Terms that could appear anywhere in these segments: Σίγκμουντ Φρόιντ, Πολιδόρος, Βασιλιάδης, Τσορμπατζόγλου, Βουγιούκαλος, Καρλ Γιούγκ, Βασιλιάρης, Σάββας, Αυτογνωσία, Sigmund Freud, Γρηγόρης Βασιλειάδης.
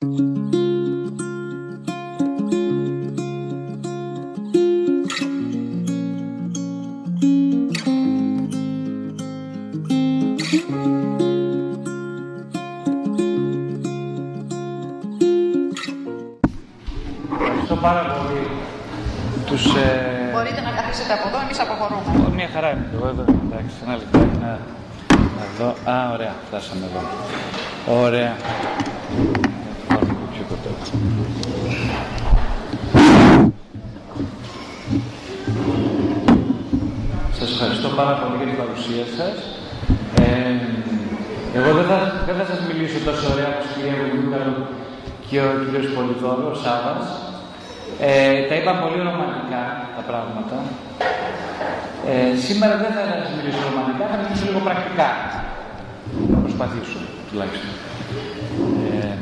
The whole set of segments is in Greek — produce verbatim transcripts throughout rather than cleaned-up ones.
Ευχαριστώ πάρα πολύ τους... Ε... Μπορείτε να καθίσετε από εδώ, εμείς αποχωρούμε. Μια χαρά είμαι εγώ εδώ, εντάξει, ένα λεπτάκι να... Εδώ. Α, ωραία, φτάσαμε εδώ. Ωραία. Σας ευχαριστώ πάρα πολύ για την παρουσία σας. Ε, εγώ δεν θα, δεν θα σας μιλήσω τόσο ωραία όπως η κυρία Βουγιούκαλου και ο κύριος Πολιδόρου, ο Σάββας. Ε, τα είπα πολύ ρομαντικά τα πράγματα. Ε, σήμερα δεν θα σας μιλήσω ρομαντικά, θα μιλήσω λίγο πρακτικά. Θα προσπαθήσω, τουλάχιστον. Ε,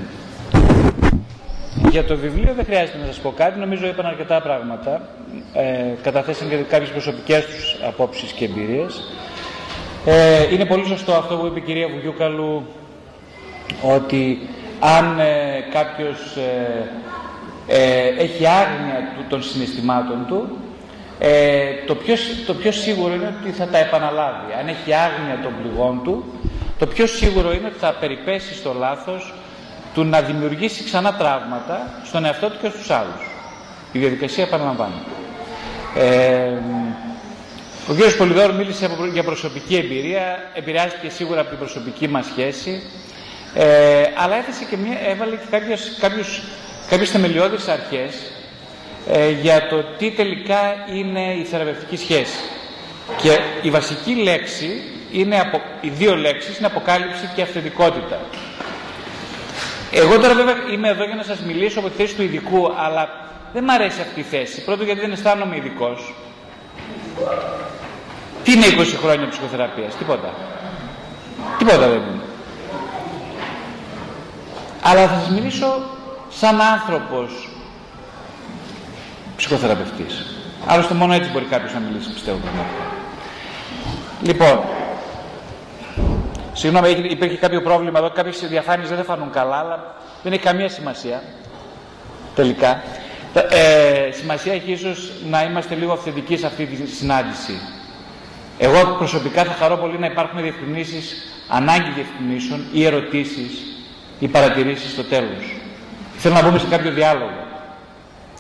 Για το βιβλίο δεν χρειάζεται να σας πω κάτι, νομίζω είπαν αρκετά πράγματα. Ε, καταθέσαν και κάποιες προσωπικές τους απόψεις και εμπειρίες. Ε, είναι πολύ σωστό αυτό που είπε η κυρία Βουγιούκαλου, ότι αν ε, κάποιος ε, ε, έχει άγνοια του, των συναισθημάτων του, ε, το, πιο, το πιο σίγουρο είναι ότι θα τα επαναλάβει. Αν έχει άγνοια των πληγών του, το πιο σίγουρο είναι ότι θα περιπέσει στο λάθος του να δημιουργήσει ξανά τραύματα στον εαυτό του και στους άλλους. Η διαδικασία επαναλαμβάνεται. Ε, ο κ. Πολιδόρου μίλησε για προσωπική εμπειρία, επηρεάστηκε σίγουρα από την προσωπική μας σχέση, ε, αλλά έθεσε και μια, έβαλε και κάποιες, κάποιους, κάποιες θεμελιώδεις αρχές ε, για το τι τελικά είναι η θεραπευτική σχέση. Και η βασική λέξη, είναι απο, οι δύο λέξεις, είναι αποκάλυψη και αυθεντικότητα. Εγώ τώρα βέβαια είμαι εδώ για να σας μιλήσω από τη θέση του ειδικού, αλλά δεν μ' αρέσει αυτή η θέση. Πρώτον, γιατί δεν αισθάνομαι ειδικός. Τι είναι είκοσι χρόνια ψυχοθεραπείας, τίποτα. Τίποτα δεν είναι. Αλλά θα σας μιλήσω σαν άνθρωπος ψυχοθεραπευτής. Άλλωστε μόνο έτσι μπορεί κάποιος να μιλήσει, πιστεύω. Λοιπόν... Συγγνώμη, υπήρχε κάποιο πρόβλημα εδώ, κάποιες διαφάνειες δεν θα φανούν καλά, αλλά δεν έχει καμία σημασία, τελικά. Ε, σημασία έχει ίσως να είμαστε λίγο αυθεντικοί σε αυτή τη συνάντηση. Εγώ προσωπικά θα χαρώ πολύ να υπάρχουν διευκρινήσεις, ανάγκη διευκρινήσεων ή ερωτήσεις ή παρατηρήσεις στο τέλος. Θέλω να μπούμε σε κάποιο διάλογο.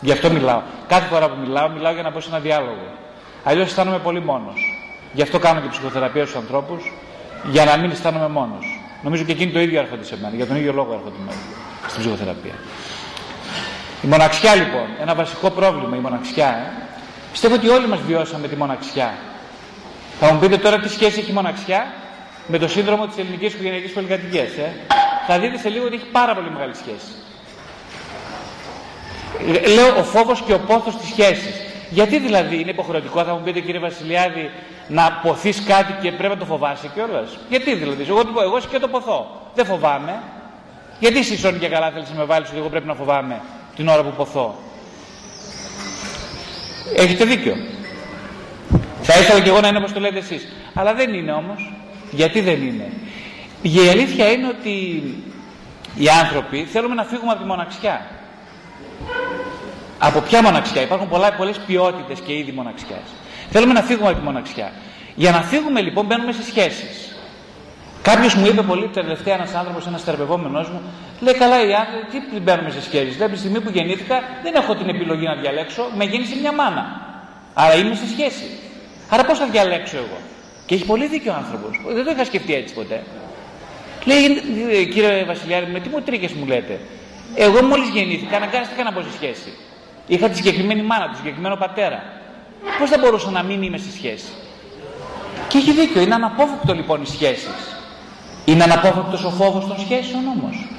Γι' αυτό μιλάω. Κάθε φορά που μιλάω, μιλάω για να μπω σε ένα διάλογο. Αλλιώς αισθάνομαι πολύ μόνος. Γι' αυτό κάνω και ψυχοθεραπεία στους ανθρώπους. Για να μην αισθάνομαι μόνος. Νομίζω και εκείνοι το ίδιο έρχονται σε μένα, για τον ίδιο λόγο έρχονται μένα στην ψυχοθεραπεία. Η μοναξιά λοιπόν, ένα βασικό πρόβλημα, η μοναξιά. Ε. Πιστεύω ότι όλοι μας βιώσαμε τη μοναξιά. Θα μου πείτε τώρα τι σχέση έχει η μοναξιά με το σύνδρομο της ελληνικής οικογενειακής πολυκατοικίας. Ε. Θα δείτε σε λίγο ότι έχει πάρα πολύ μεγάλη σχέση. Λέω ο φόβος και ο πόθος της σχέσης. Γιατί δηλαδή είναι υποχρεωτικό, θα μου πείτε κύριε Βασιλιάδη, να ποθείς κάτι και πρέπει να το φοβάσαι κιόλας. Γιατί δηλαδή, εγώ, εγώ και το ποθώ. Δεν φοβάμαι. Γιατί εσύ σώνει και καλά θέλεις να με βάλεις ότι εγώ πρέπει να φοβάμαι την ώρα που ποθώ. Έχετε δίκιο. Θα ήθελα κι εγώ να είναι όπως το λέτε εσείς. Αλλά δεν είναι όμως. Γιατί δεν είναι. Η αλήθεια είναι ότι οι άνθρωποι θέλουμε να φύγουμε από τη μοναξιά. Από ποια μοναξιά, υπάρχουν πολλά, πολλές ποιότητες και είδη μοναξιάς. Θέλουμε να φύγουμε από τη μοναξιά. Για να φύγουμε λοιπόν, μπαίνουμε σε σχέσεις. Κάποιος μου είπε πολύ τελευταία, ένας άνθρωπος, ένας θεραπευόμενός μου, λέει: καλά, οι άνθρωποι, τι μπαίνουμε σε σχέσεις. Λέει: από τη στιγμή που γεννήθηκα, δεν έχω την επιλογή να διαλέξω. Με γέννησε μια μάνα. Άρα είμαι σε σχέση. Άρα πώς θα διαλέξω εγώ. Και έχει πολύ δίκιο ο άνθρωπος. Δεν το είχα σκεφτεί έτσι ποτέ. Λέει: κύριε Βασιλιάρη, με τι μου τρίκες μου λέτε. Εγώ μόλις γεννήθηκα, αναγκάστηκα να μπω σε σχέση. Είχα τη συγκεκριμένη μάνα, τον συγκεκριμένο πατέρα. Πώς θα μπορούσα να μην είμαι στη σχέση. Και έχει δίκιο, είναι αναπόφευκτο λοιπόν οι σχέσεις. Είναι αναπόφευκτος ο φόβος των σχέσεων όμως.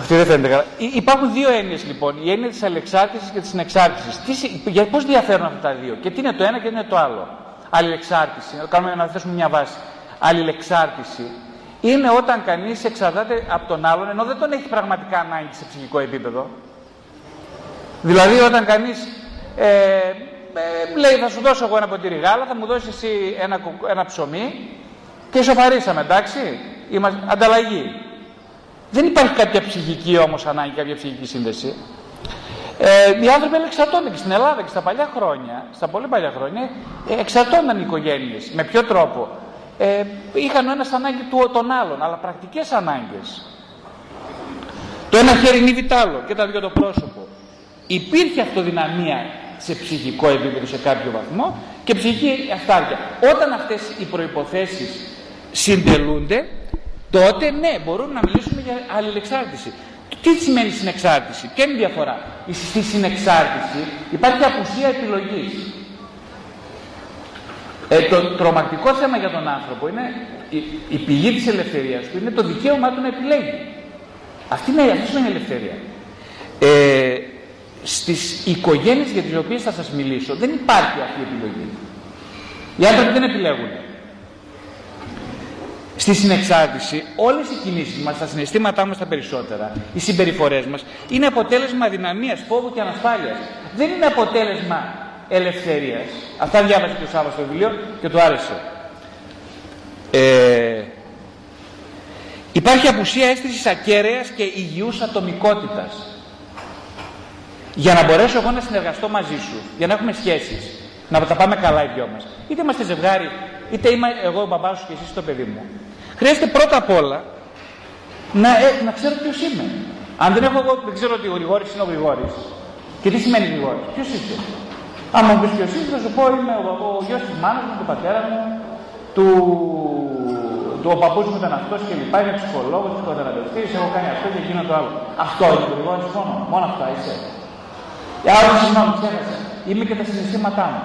Αυτή δεν φαίνεται καλά. Υπάρχουν δύο έννοιες λοιπόν. Η έννοια της αλεξάρτησης και της συνεξάρτησης. Τι, πώς διαφέρουν αυτά τα δύο και τι είναι το ένα και τι είναι το άλλο. Αλληλεξάρτηση, κάνουμε να θέσουμε μια βάση. Αλληλεξάρτηση είναι όταν κανείς εξαρτάται από τον άλλον ενώ δεν τον έχει πραγματικά ανάγκη σε ψυχικό επίπεδο. Δηλαδή όταν κανείς ε, ε, λέει θα σου δώσω εγώ ένα ποτήρι γάλα, θα μου δώσεις εσύ ένα, ένα ψωμί και ισοφαρίσαμε, εντάξει, είμαστε ανταλλαγή. Δεν υπάρχει κάποια ψυχική όμως ανάγκη, κάποια ψυχική σύνδεση. Ε, οι άνθρωποι εξαρτώνται και στην Ελλάδα και στα παλιά χρόνια, στα πολύ παλιά χρόνια, εξαρτώνταν οι οικογένειες. Με ποιο τρόπο? Ε, είχαν ο ένας ανάγκη του τον άλλον, αλλά πρακτικές ανάγκες. Το ένα χέρι νύβει τ' άλλο και τα δυο το πρόσωπο. Υπήρχε αυτοδυναμία σε ψυχικό επίπεδο σε κάποιο βαθμό και ψυχική αυτάρκεια. Όταν αυτές οι προϋποθέσεις συντελούνται, τότε ναι, μπορούμε να μιλήσουμε για αλληλεξάρτηση. Τι σημαίνει συνεξάρτηση? Και είναι διαφορά. Στη συνεξάρτηση υπάρχει απουσία επιλογής. Ε, το τρομακτικό θέμα για τον άνθρωπο είναι η, η πηγή της ελευθερίας του, είναι το δικαίωμά του να επιλέγει. Αυτή είναι, αυτή είναι η ελευθερία. Ε, στις οικογένειες για τις οποίες θα σας μιλήσω δεν υπάρχει αυτή η επιλογή. Οι άνθρωποι δεν επιλέγουν. Στη συνεξάρτηση όλες οι κινήσεις μας, τα συναισθήματά μας τα περισσότερα, οι συμπεριφορές μας είναι αποτέλεσμα αδυναμίας, φόβου και ανασφάλειας. Δεν είναι αποτέλεσμα ελευθερίας. Αυτά διάβασε και ο Σάββας στο βιβλίο και του άρεσε. Ε, υπάρχει απουσία αίσθησης ακέραιας και υγιούς ατομικότητας. Για να μπορέσω εγώ να συνεργαστώ μαζί σου, για να έχουμε σχέσεις, να τα πάμε καλά οι δυο μας, είτε είμαστε ζευγάρι, είτε είμαι εγώ ο μπαμπάς σου και εσύ το παιδί μου, χρειάζεται πρώτα απ' όλα να, ε, να ξέρω ποιος είμαι. Αν δεν έχω εγώ, δεν ξέρω ότι ο Γρηγόρης είναι ο Γρηγόρης. Και τι σημαίνει Γρηγόρης? Ποιος είσαι? Αν μου πεις ποιος είσαι, θα σου πω είμαι ο, ο γιος της μάνας μου, του πατέρα μου, του, του ο παππούς μου ήταν αυτός και λοιπά. Είμαι ψυχολόγος, ψυχοθεραπευτής, έχω κάνει αυτό και εκείνο το άλλο. Αυτό είναι ο Γρηγόρης μόνο. Μόνο αυτά είσαι. Άρα, συγγνώμη, ξέχασα. Είμαι και τα συναισθήματά μου.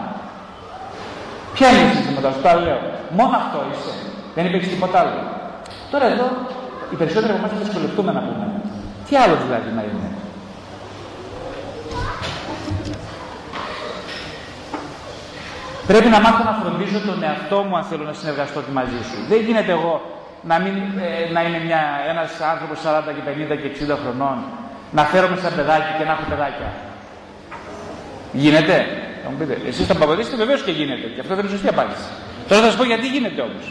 Ποια είναι η συστηματά σου, τα λέω. Μόνο αυτό είσαι. Δεν υπήρξε τίποτα άλλο. Τώρα εδώ οι περισσότεροι από εμάς θα δυσκολευτούμε να πούμε. Τι άλλο δηλαδή να είναι? Πρέπει να μάθω να φροντίζω τον εαυτό μου αν θέλω να συνεργαστώ και μαζί σου. Δεν γίνεται εγώ να, μην, ε, να είμαι μια, ένας άνθρωπος σαράντα και πενήντα και εξήντα χρονών, να φέρομαι σαν παιδάκι και να έχω παιδάκια. Γίνεται? Θα μου πείτε, εσείς τα παπαδίσετε, βεβαίως και γίνεται. Και αυτό δεν είναι σωστή απάντηση. Τώρα θα σας πω γιατί γίνεται όμως.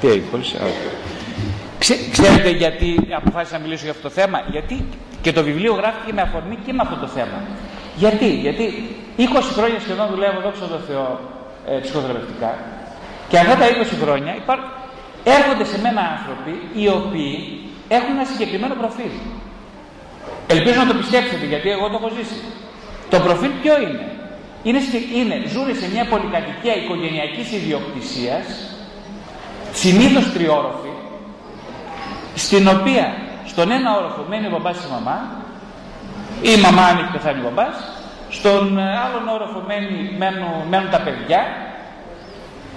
Τι έγινε, χωρίς άλλο. Ξέρετε γιατί αποφάσισα να μιλήσω για αυτό το θέμα? Γιατί και το βιβλίο γράφτηκε με αφορμή και με αυτό το θέμα. Γιατί, γιατί είκοσι χρόνια σχεδόν δουλεύω, δόξα τω Θεώ, ε, ψυχοθεραπευτικά. Και αυτά τα είκοσι χρόνια υπά... έρχονται σε μένα άνθρωποι οι οποίοι έχουν ένα συγκεκριμένο προφίλ. Ελπίζω να το πιστέψετε, γιατί εγώ το έχω ζήσει. Το προφίλ ποιο είναι? Είναι, είναι ζουν σε μια πολυκατοικία οικογενειακής ιδιοκτησίας, συνήθως τριόροφη, στην οποία στον ένα όροφο μένει ο μπαμπάς και η μαμά, ή η μαμά αν έχει πεθάνει ο μπαμπάς, στον άλλον όροφο μένει, μένουν, μένουν τα παιδιά,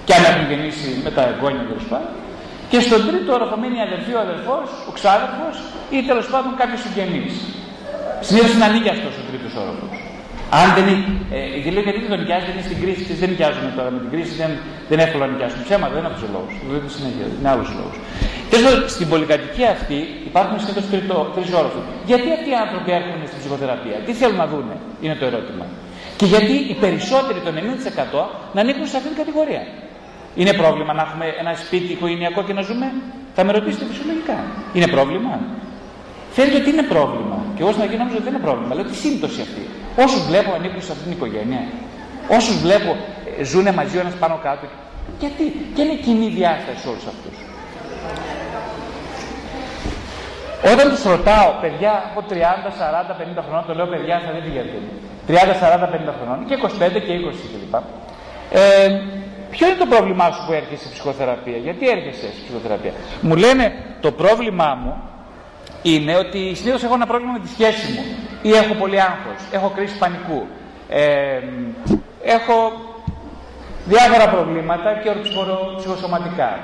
και αν έχουν γεννήσει με τα εγγόνια κλπ. Και στον τρίτο όροφο μένει η αδερφή, ο αδερφός, ο ξάδερφος ή τέλος πάντων κάποιος συγγενής. Συνήθως είναι ανοίγει αυτός ο τρίτος όροφος. Αν δεν είναι. Ε, λέω γιατί δεν τον νοικιάζει, δεν είναι στην κρίση τη, δεν νοικιάζουμε τώρα με την κρίση, δεν, δεν εύκολο να νοικιάσουν. Ψέματα, δεν είναι αυτός ο λόγος. Δεν είναι άλλος ο λόγος. Τέλος, στην πολυκατοικία αυτή υπάρχουν συνήθως τρεις όροφοι. Γιατί αυτοί οι άνθρωποι έρχονται στην ψυχοθεραπεία, τι θέλουν να δούνε, είναι το ερώτημα. Και γιατί οι περισσότεροι, το ενενήντα τοις εκατό, να ανήκουν σε αυτήν την κατηγορία. Είναι πρόβλημα να έχουμε ένα σπίτι οικογενειακό και να ζούμε? Θα με ρωτήσετε φυσιολογικά. Είναι πρόβλημα? Φαίνεται ότι είναι πρόβλημα. Και εγώ στην αρχή νόμιζα ότι δεν είναι πρόβλημα. Λέω τι σύμπτωση αυτή. Όσους βλέπω ανήκουν σε αυτήν την οικογένεια. Όσους βλέπω ζουν μαζί ο ένας πάνω κάτω. Γιατί? Και είναι κοινή διάσταση σε όλους αυτούς. Όταν τους ρωτάω, παιδιά από τριάντα, σαράντα, πενήντα χρονών, το λέω παιδιά, θα δείτε γιατί. τριάντα, σαράντα, πενήντα χρονών και είκοσι πέντε και είκοσι κλπ. Ε, Ποιο είναι το πρόβλημά σου που έρχεσαι σε ψυχοθεραπεία? Γιατί έρχεσαι σε ψυχοθεραπεία? Μου λένε το πρόβλημά μου είναι ότι συνήθως έχω ένα πρόβλημα με τη σχέση μου. Ή έχω πολύ άγχος, έχω κρίση πανικού, ε, έχω διάφορα προβλήματα και ψυχοσωματικά.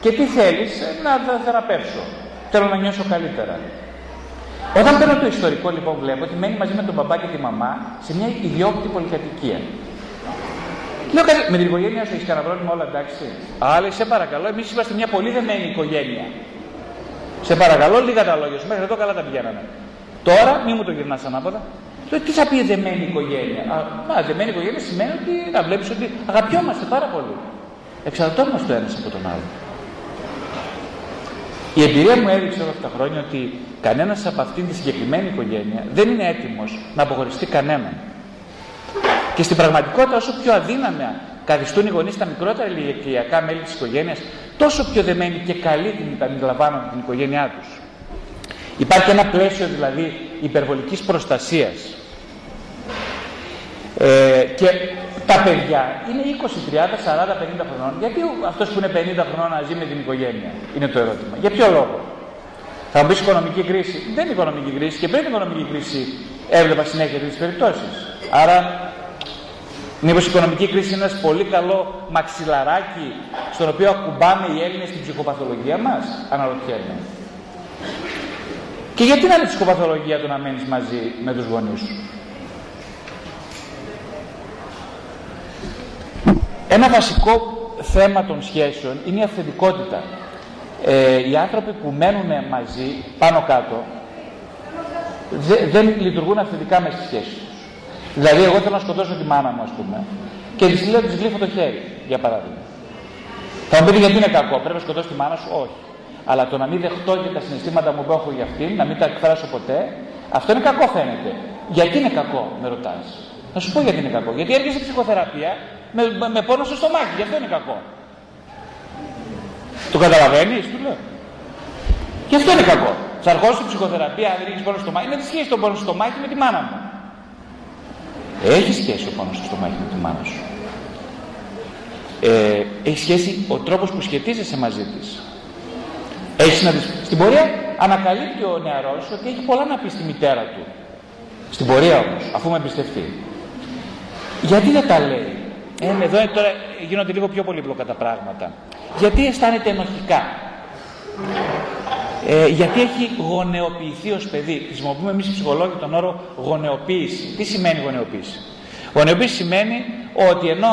Και τι θέλεις? Να τα θεραπεύσω. Θέλω να νιώσω καλύτερα. Όταν παίρνω το ιστορικό λοιπόν βλέπω ότι μένει μαζί με τον μπαμπά και τη μαμά σε μια ιδιόκτητη πολυκατοικία. Λέω, με την οικογένειά σου έχεις κανένα πρόβλημα? Όλα εντάξει. Άλλοι, σε παρακαλώ, εμείς είμαστε μια πολύ δεμένη οικογένεια. Σε παρακαλώ, λίγα τα λόγια σου. Μέχρι εδώ καλά τα πηγαίναμε. Τώρα μη μου το γυρνάς ανάποδα. Λέω, τι θα πει δεμένη οικογένεια. Α, δεμένη οικογένεια σημαίνει ότι να βλέπεις ότι αγαπιόμαστε πάρα πολύ. Εξαρτώμαστε το ένας από τον άλλο. Η εμπειρία μου έδειξε όλα αυτά τα χρόνια ότι κανένας από αυτήν τη συγκεκριμένη οικογένεια δεν είναι έτοιμος να αποχωριστεί κανέναν. Και στην πραγματικότητα, όσο πιο αδύναμα καθιστούν οι γονείς τα μικρότερα ηλικιακά μέλη της οικογένειας, τόσο πιο δεμένοι και καλοί την αντιλαμβάνονται την οικογένειά τους. Υπάρχει ένα πλαίσιο δηλαδή υπερβολικής προστασίας. Ε, και τα παιδιά είναι είκοσι, τριάντα, σαράντα, πενήντα χρονών. Γιατί αυτός που είναι πενήντα χρονών να ζει με την οικογένεια, είναι το ερώτημα. Για ποιο λόγο. Θα μου πεις οικονομική κρίση. Δεν είναι οικονομική κρίση και πριν την οικονομική κρίση έβλεπα συνέχεια τις περιπτώσεις. Άρα, μήπως η οικονομική κρίση είναι ένας πολύ καλό μαξιλαράκι στον οποίο ακουμπάμε οι Έλληνες την ψυχοπαθολογία μας, αναρωτιέμαι. Και γιατί να είναι ψυχοπαθολογία το να μένεις μαζί με τους γονείς σου. Ένα βασικό θέμα των σχέσεων είναι η αυθεντικότητα. Ε, οι άνθρωποι που μένουν μαζί πάνω κάτω δε, δεν λειτουργούν αυθεντικά μέσα στις σχέσεις. Δηλαδή, εγώ θέλω να σκοτώσω τη μάνα μου, ας πούμε, και της λέω ότι της γλύφω το χέρι, για παράδειγμα. Θα μου πείτε γιατί είναι κακό, πρέπει να σκοτώσω τη μάνα σου, όχι. Αλλά το να μην δεχτώ και τα συναισθήματα μου που έχω για αυτήν, να μην τα εκφράσω ποτέ, αυτό είναι κακό φαίνεται. Γιατί είναι κακό, με ρωτάς. Να σου πω γιατί είναι κακό. Γιατί έρχεσαι ψυχοθεραπεία με, με, με πόνο στο στομάχι, γι' αυτό είναι κακό. Το καταλαβαίνεις, του λέω. Γι' αυτό είναι κακό. Θα αρχίσω στην ψυχοθεραπεία, αν δεν έχεις πόνο στο στομάχι, να τη σχέση τον πόνο στο στομάχι με τη μάνα μου. Έχει σχέση ο πόνος στο στομάχι με τη μάνα σου. Ε, έχει σχέση ο τρόπος που σχετίζεσαι μαζί της. Έχεις να δεις. Στην πορεία ανακαλύπτει ο νεαρός ότι έχει πολλά να πει στη μητέρα του. Στην πορεία όμως, αφού με εμπιστευτεί. Γιατί δεν τα λέει. Ε, εδώ τώρα γίνονται λίγο πιο πολύπλοκα τα πράγματα. Γιατί αισθάνεται ενοχικά. Ε, γιατί έχει γονεοποιηθεί ως παιδί. Χρησιμοποιούμε εμείς οι ψυχολόγοι τον όρο γονεοποίηση. Τι σημαίνει γονεοποίηση. Γονεοποίηση σημαίνει ότι ενώ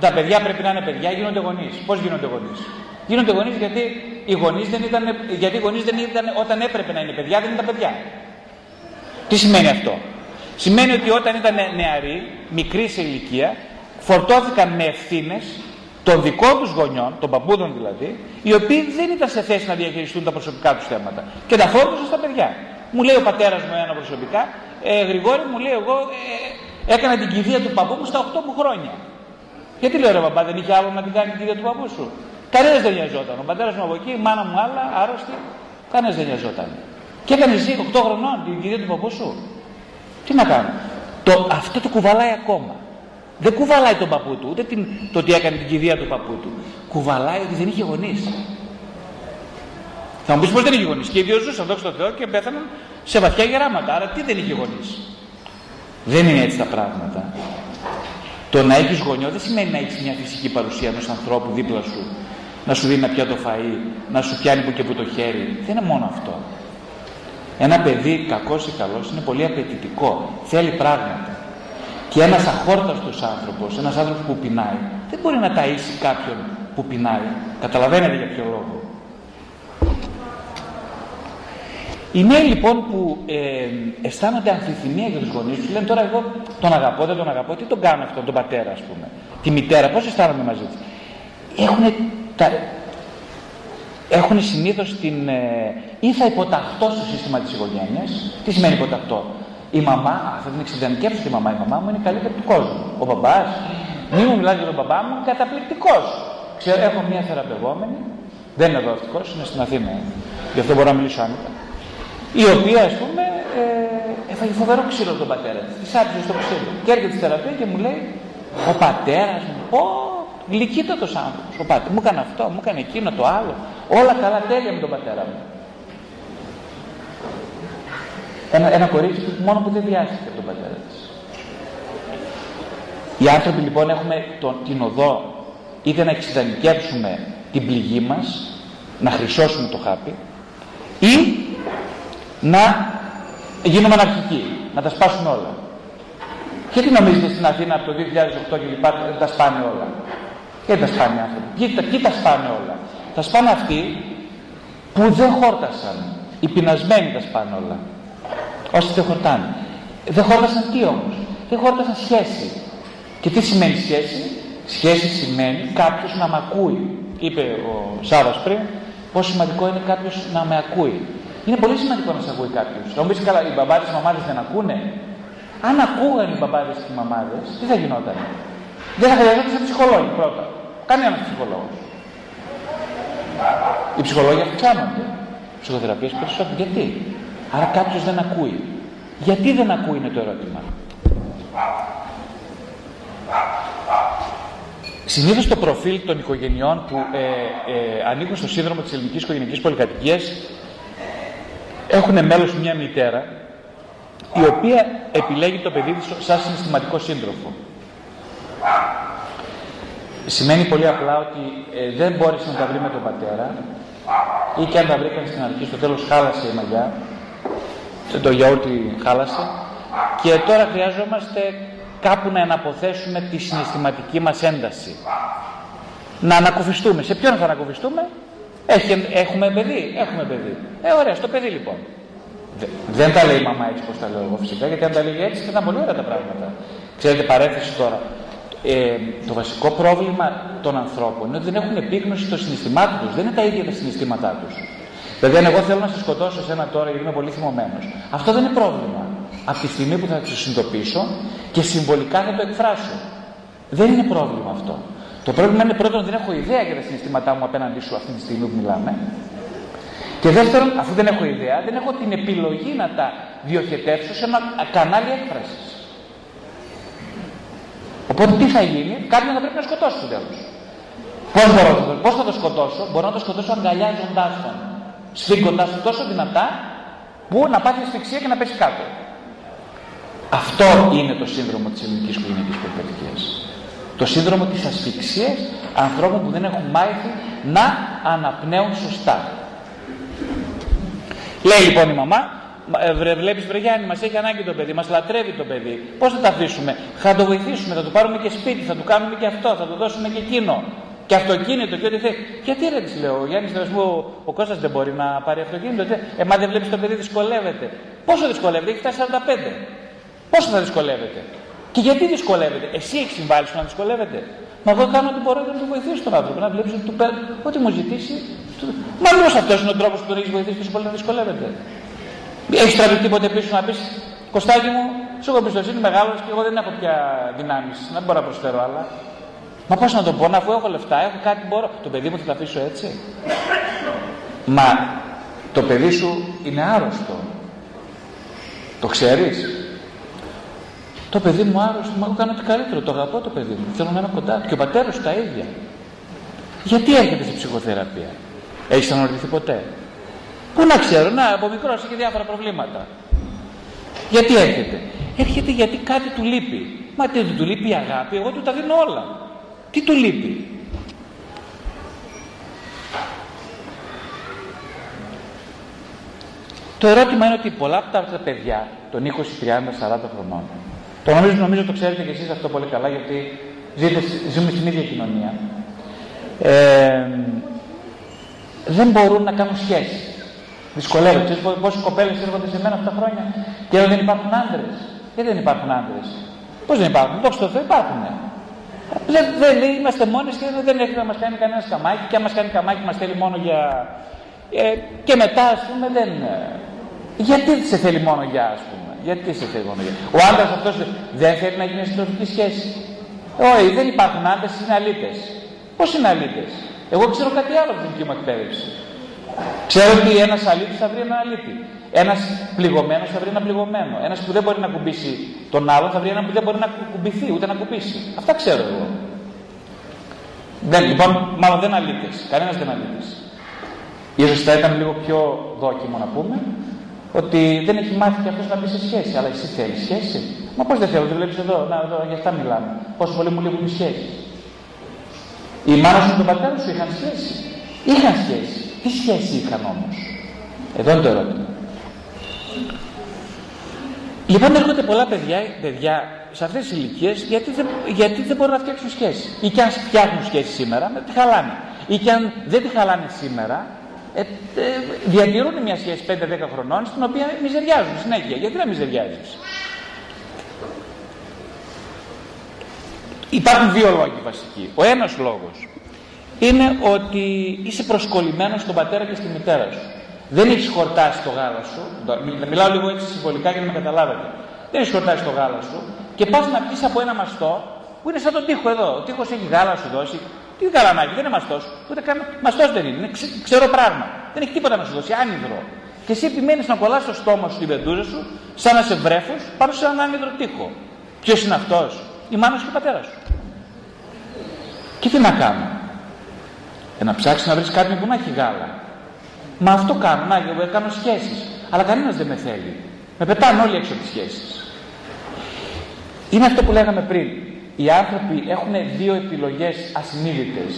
τα παιδιά πρέπει να είναι παιδιά, γίνονται γονείς. Πώς γίνονται γονείς. Γίνονται γονείς γιατί οι γονείς δεν ήταν, γιατί οι γονείς δεν ήταν όταν έπρεπε να είναι παιδιά, δεν ήταν παιδιά. Τι σημαίνει αυτό. Σημαίνει ότι όταν ήταν νεαροί, μικροί σε ηλικία, φορτώθηκαν με ευθύνες των δικών τους γονιών, των παππούδων δηλαδή, οι οποίοι δεν ήταν σε θέση να διαχειριστούν τα προσωπικά τους θέματα. Και τα φόρτωσαν στα παιδιά. Μου λέει ο πατέρας μου ένα προσωπικά, ε, Γρηγόρη μου λέει, εγώ ε, έκανα την κηδεία του παππού μου στα οκτώ μου χρόνια. Γιατί λέω ρε παπά, δεν είχε άλλο να την κάνει την κηδεία του παππού σου. Κανένας δεν νοιαζόταν. Ο πατέρας μου από εκεί, η μάνα μου άλλα, άρρωστη, κανένας δεν νοιαζόταν. Και έκανε εσύ οκτώ χρονών την κηδεία του παππού σου. Τι να κάνω. Το, αυτό το κουβαλάει ακόμα. Δεν κουβαλάει τον παππού του, ούτε την, το ότι έκανε την κηδεία του παππού του. Κουβαλάει ότι δεν είχε γονείς. Θα μου πεις πως δεν είχε γονείς. Και οι δύο ζούσαν, δόξα τω Θεώ, και πέθαναν σε βαθιά γεράματα. Άρα τι δεν είχε γονείς. Δεν είναι έτσι τα πράγματα. Το να έχεις γονιό δεν σημαίνει να έχεις μια φυσική παρουσία ενός ανθρώπου δίπλα σου. Να σου δίνει να πιάνει το φαΐ, να σου πιάνει που και που το χέρι. Δεν είναι μόνο αυτό. Ένα παιδί, κακός ή καλός, είναι πολύ απαιτητικό. Θέλει πράγματα. Και ένας αχόρταστος άνθρωπος, ένας άνθρωπος που πεινάει, δεν μπορεί να ταΐσει κάποιον που πεινάει. Καταλαβαίνετε για ποιο λόγο. Οι νέοι λοιπόν που ε, αισθάνονται αμφιθυμία για τους γονείς τους, λένε τώρα εγώ τον αγαπώ, δεν τον αγαπώ, τι τον κάνω αυτόν τον πατέρα ας πούμε, τη μητέρα, πώς αισθάνομαι μαζί της. Έχουν τα... Έχουν συνήθως την... Ε, ή θα υποταχτώ στο σύστημα της οικογένειας. Τι σημαίνει υποταχτώ. Η μαμά, θα την εξειδανικεύσω τη μαμά, η μαμά μου είναι καλύτερη του κόσμου. Ο μπαμπάς, μη μου μιλάς για τον μπαμπά μου, καταπληκτικός. Ξέρω, έχω μια θεραπευόμενη, δεν είναι εδώ ευτυχώς, είναι στην Αθήνα, γι' αυτό μπορώ να μιλήσω άνετα. Η οποία, ας πούμε, ε, έφαγε φοβερό ξύλο τον πατέρα της, της άψησε στο ξύλο. Και έρχεται στη θεραπεία και μου λέει, ο πατέρας μου, πω, γλυκύτατος άνθρωπος, ο πατέρας μου έκανε αυτό, μου έκανε εκείνο, το άλλο, όλα καλά, τέλεια με τον πατέρα μου. Ένα, ένα κορίτσι μόνο που δεν βιάστηκε από τον πατέρα της. Οι άνθρωποι λοιπόν έχουμε τον, την οδό είτε να εξειδανικεύσουμε την πληγή μας, να χρυσώσουμε το χάπι, ή να γίνουμε αναρχικοί, να τα σπάσουμε όλα. Γιατί νομίζετε στην Αθήνα από το δύο χιλιάδες οκτώ και λοιπά τα σπάνε όλα. Γιατί τα σπάνε άνθρωποι. Και, και τα σπάνε όλα. Τα σπάνε αυτοί που δεν χόρτασαν. Οι πεινασμένοι τα σπάνε όλα. όσοι δεν χορτάνουν. Δεν χόρτασαν τι όμως? Δεν χόρτασαν σχέση. Και τι σημαίνει σχέση? Σχέση σημαίνει κάποιος να μ' ακούει. Είπε ο Σάββας πριν, πόσο σημαντικό είναι κάποιος να με ακούει. Είναι πολύ σημαντικό να σε ακούει κάποιος. Θα μου πεις, καλά, οι μπαμπάδες, οι μαμάδες δεν ακούνε? Αν ακούγαν οι μπαμπάδες και οι μαμάδες, τι θα γινόταν? Δεν θα χρειαζόταν ψυχολόγοι πρώτα. Κανένας ψυχολόγος. Οι ψυχολόγοι αυξάνονται. Ψυχοθεραπείες περισσότερο. Γιατί? Άρα κάποιος δεν ακούει. Γιατί δεν ακούει είναι το ερώτημα. Συνήθως το προφίλ των οικογενειών που ε, ε, ανήκουν στο σύνδρομο της ελληνικής οικογενειακής πολυκατοικίας έχουν μέλος μια μητέρα η οποία επιλέγει το παιδί της σαν συναισθηματικό σύντροφο. Σημαίνει πολύ απλά ότι ε, δεν μπόρεσε να τα βρει με τον πατέρα ή και αν τα βρήκαν στην αρχή, στο τέλος χάλασε η μαγιά, το γιαούρτι χάλασε και τώρα χρειάζομαστε κάπου να αναποθέσουμε τη συναισθηματική μας ένταση. Να ανακουφιστούμε. Σε ποιον θα ανακουφιστούμε? Έχει, έχουμε παιδί, έχουμε παιδί. Ε, ωραία, στο παιδί λοιπόν. Δεν τα λέει η μαμά έτσι όπως τα λέω εγώ φυσικά, γιατί αν τα λέει έτσι θα ήταν πολύ ωραία τα πράγματα. Ξέρετε, παρένθεση τώρα. Ε, το βασικό πρόβλημα των ανθρώπων είναι ότι δεν έχουν επίγνωση των συναισθημάτων τους. Δεν είναι τα ίδια τα συναισθήματά τους. Δηλαδή, αν εγώ θέλω να σε σκοτώσω εσένα τώρα γιατί είμαι πολύ θυμωμένος, αυτό δεν είναι πρόβλημα. Από τη στιγμή που θα το συνειδητοποιήσω και συμβολικά θα το εκφράσω. Δεν είναι πρόβλημα αυτό. Το πρόβλημα είναι πρώτον ότι δεν έχω ιδέα για τα συναισθήματά μου απέναντι σου αυτή τη στιγμή που μιλάμε. Και δεύτερον, αφού δεν έχω ιδέα, δεν έχω την επιλογή να τα διοχετεύσω σε ένα κανάλι έκφρασης. Οπότε τι θα γίνει? Κάποιον θα πρέπει να σκοτώσω στο τέλος. Πώς, πώς θα το σκοτώσω? Μπορώ να το σκοτώσω αγκαλιάζοντάς τον, σφίγγοντας του τόσο δυνατά που να πάθει ασφυξία και να πέσει κάτω. Αυτό είναι το σύνδρομο της ελληνικής οικογενειακής πολυκατοικίας. Το σύνδρομο της ασφυξίας ανθρώπων που δεν έχουν μάθει να αναπνέουν σωστά. Λέει λοιπόν η μαμά, βλέπεις βρε Γιάννη, μας έχει ανάγκη το παιδί, μας λατρεύει το παιδί. Πώς θα τα αφήσουμε? Θα το βοηθήσουμε, θα του πάρουμε και σπίτι, θα του κάνουμε και αυτό, θα του δώσουμε και εκείνο. Και αυτοκίνητο και ό,τι θέλει. Γιατί ρε τη λέω, ο Γιάννης, θα μου ο, ο Κώστας δεν μπορεί να πάρει αυτοκίνητο. Ε, μα δεν βλέπεις το παιδί δυσκολεύεται. Πόσο δυσκολεύεται, έχει φτάσει σαράντα πέντε. Πόσο θα δυσκολεύεται? Και γιατί δυσκολεύεται? Εσύ έχεις συμβάλει στο να δυσκολεύεται? Μα εγώ κάνω ό,τι μπορώ για να του βοηθήσω τον άνθρωπο. Να βλέπει ότι του παίρνει ό,τι μου ζητήσει. Μα μήπως αυτός είναι ο τρόπος που τον έχει βοηθήσει τόσο πολύ να δυσκολεύεται? Έχεις τραβεί τίποτε πίσω να πεις, Κωστάκι μου, σου έχω εμπιστοσύνη, μεγάλος και εγώ δεν έχω πια δυνάμεις. Να μπορώ να προσφέρω άλλα. Μα πώς να τον πω, αφού έχω λεφτά, έχω κάτι μπορώ. Το παιδί μου θα τα αφήσω έτσι? Μα το παιδί σου είναι άρρωστο. Το ξέρεις? Το παιδί μου άρρωστο, μα εγώ κάνω ό,τι καλύτερο. Το αγαπώ το παιδί μου. Θέλω να είμαι κοντά του. Και ο πατέρας του τα ίδια. Γιατί έρχεται σε ψυχοθεραπεία? Έχεις αναρωτηθεί ποτέ? Πού να ξέρω, να από μικρός έχει διάφορα προβλήματα. Γιατί έρχεται? Έρχεται γιατί κάτι του λείπει. Μα τι του λείπει? Η αγάπη, εγώ του τα δίνω όλα. Τι του λείπει? Το ερώτημα είναι ότι πολλά από τα παιδιά των είκοσι, τριάντα, σαράντα χρονών. Το νομίζω, νομίζω το ξέρετε και εσείς αυτό πολύ καλά, γιατί ζείτε, ζούμε στην ίδια κοινωνία. Ε, δεν μπορούν να κάνουν σχέση. Δυσκολεύονται. Ξέρεις πόσες κοπέλες έρχονται σε μένα αυτά τα χρόνια και λέω δεν υπάρχουν άντρες. Γιατί δεν υπάρχουν άντρες? Πώς δεν υπάρχουν? Δόξα τω Θεώ υπάρχουν. Δεν, δεν λέει, είμαστε μόνες και δεν έχει να μας κάνει κανένα καμάκι. Και αν μας κάνει καμάκι, μας θέλει μόνο για. Ε, και μετά, ας πούμε, δεν. Γιατί σε θέλει μόνο για, ας πούμε. Γιατί σε θέλει μόνο για. Ο άντρας αυτός δεν θέλει να γίνει συντροφική σχέση. Όχι, δεν υπάρχουν άντρες, είναι αλήτες. Πώς είναι αλήτες? Εγώ ξέρω κάτι άλλο από την δική μου εκπαίδευση. Ξέρω ότι ένας αλήτης θα βρει ένα αλήτη. Ένας πληγωμένος θα βρει ένα πληγωμένο. Ένας που δεν μπορεί να κουμπίσει τον άλλον θα βρει ένα που δεν μπορεί να κουμπηθεί ούτε να κουμπίσει. Αυτά ξέρω εγώ. Δεν, λοιπόν, μάλλον δεν αλήτες. Κανένας δεν αλήτης. Ίσως θα ήταν λίγο πιο δόκιμο να πούμε ότι δεν έχει μάθει και αυτός να μπει σε σχέση. Αλλά εσύ θέλεις σχέση? Μα πώς δεν θέλω, δεν βλέπεις εδώ, να, εδώ, για αυτά μιλάμε. Πόσο πολύ μου λείπουν οι σχέσεις. Η μάνα σου και τον πατέρα σου είχαν σχέση. Είχαν σχέση. Τι σχέση είχαν όμως? Εδώ είναι το ερώτημα. Λοιπόν, έρχονται πολλά παιδιά, παιδιά σε αυτές τις ηλικίες γιατί δεν, γιατί δεν μπορούν να φτιάξουν σχέση. Ή και αν φτιάχνουν σχέση σήμερα, τη χαλάνε. Ή και αν δεν τη χαλάνε σήμερα, ε, ε, διατηρούν μια σχέση πέντε δέκα χρονών στην οποία μιζεριάζουν συνέχεια. Γιατί να μιζεριάζεις? Υπάρχουν δύο λόγοι βασικοί. Ο ένας λόγος είναι ότι είσαι προσκολλημένος στον πατέρα και στη μητέρα σου. Δεν έχεις χορτάσει το γάλα σου. Μιλάω λίγο έτσι συμβολικά για να με καταλάβετε. Δεν έχεις χορτάσει το γάλα σου και πας να πεις από ένα μαστό που είναι σαν τον τοίχο εδώ. Ο τοίχος έχει γάλα σου δώσει. Τι γαλανάκι, δεν είναι μαστός. Ούτε καν μαστός δεν είναι. Είναι ξε, ξερό πράγμα. Δεν έχει τίποτα να σου δώσει. Άνυδρο. Και εσύ επιμένεις να κολλάς στο στόμα σου την πεντούζα σου, σαν να σε βρέφος πάνω σε έναν άνυδρο τοίχο. Ποιος είναι αυτός? Η μάνα σου και ο πατέρας σου. Και τι να κάνω? Ε, να ψάξεις να βρεις κάποιον που να έχει γάλα. Μα αυτό κάνω, να κάνω σχέσεις. Αλλά κανένας δεν με θέλει. Με πετάνε όλοι έξω από τις σχέσεις. Είναι αυτό που λέγαμε πριν. Οι άνθρωποι έχουν δύο επιλογές ασυνείδητες.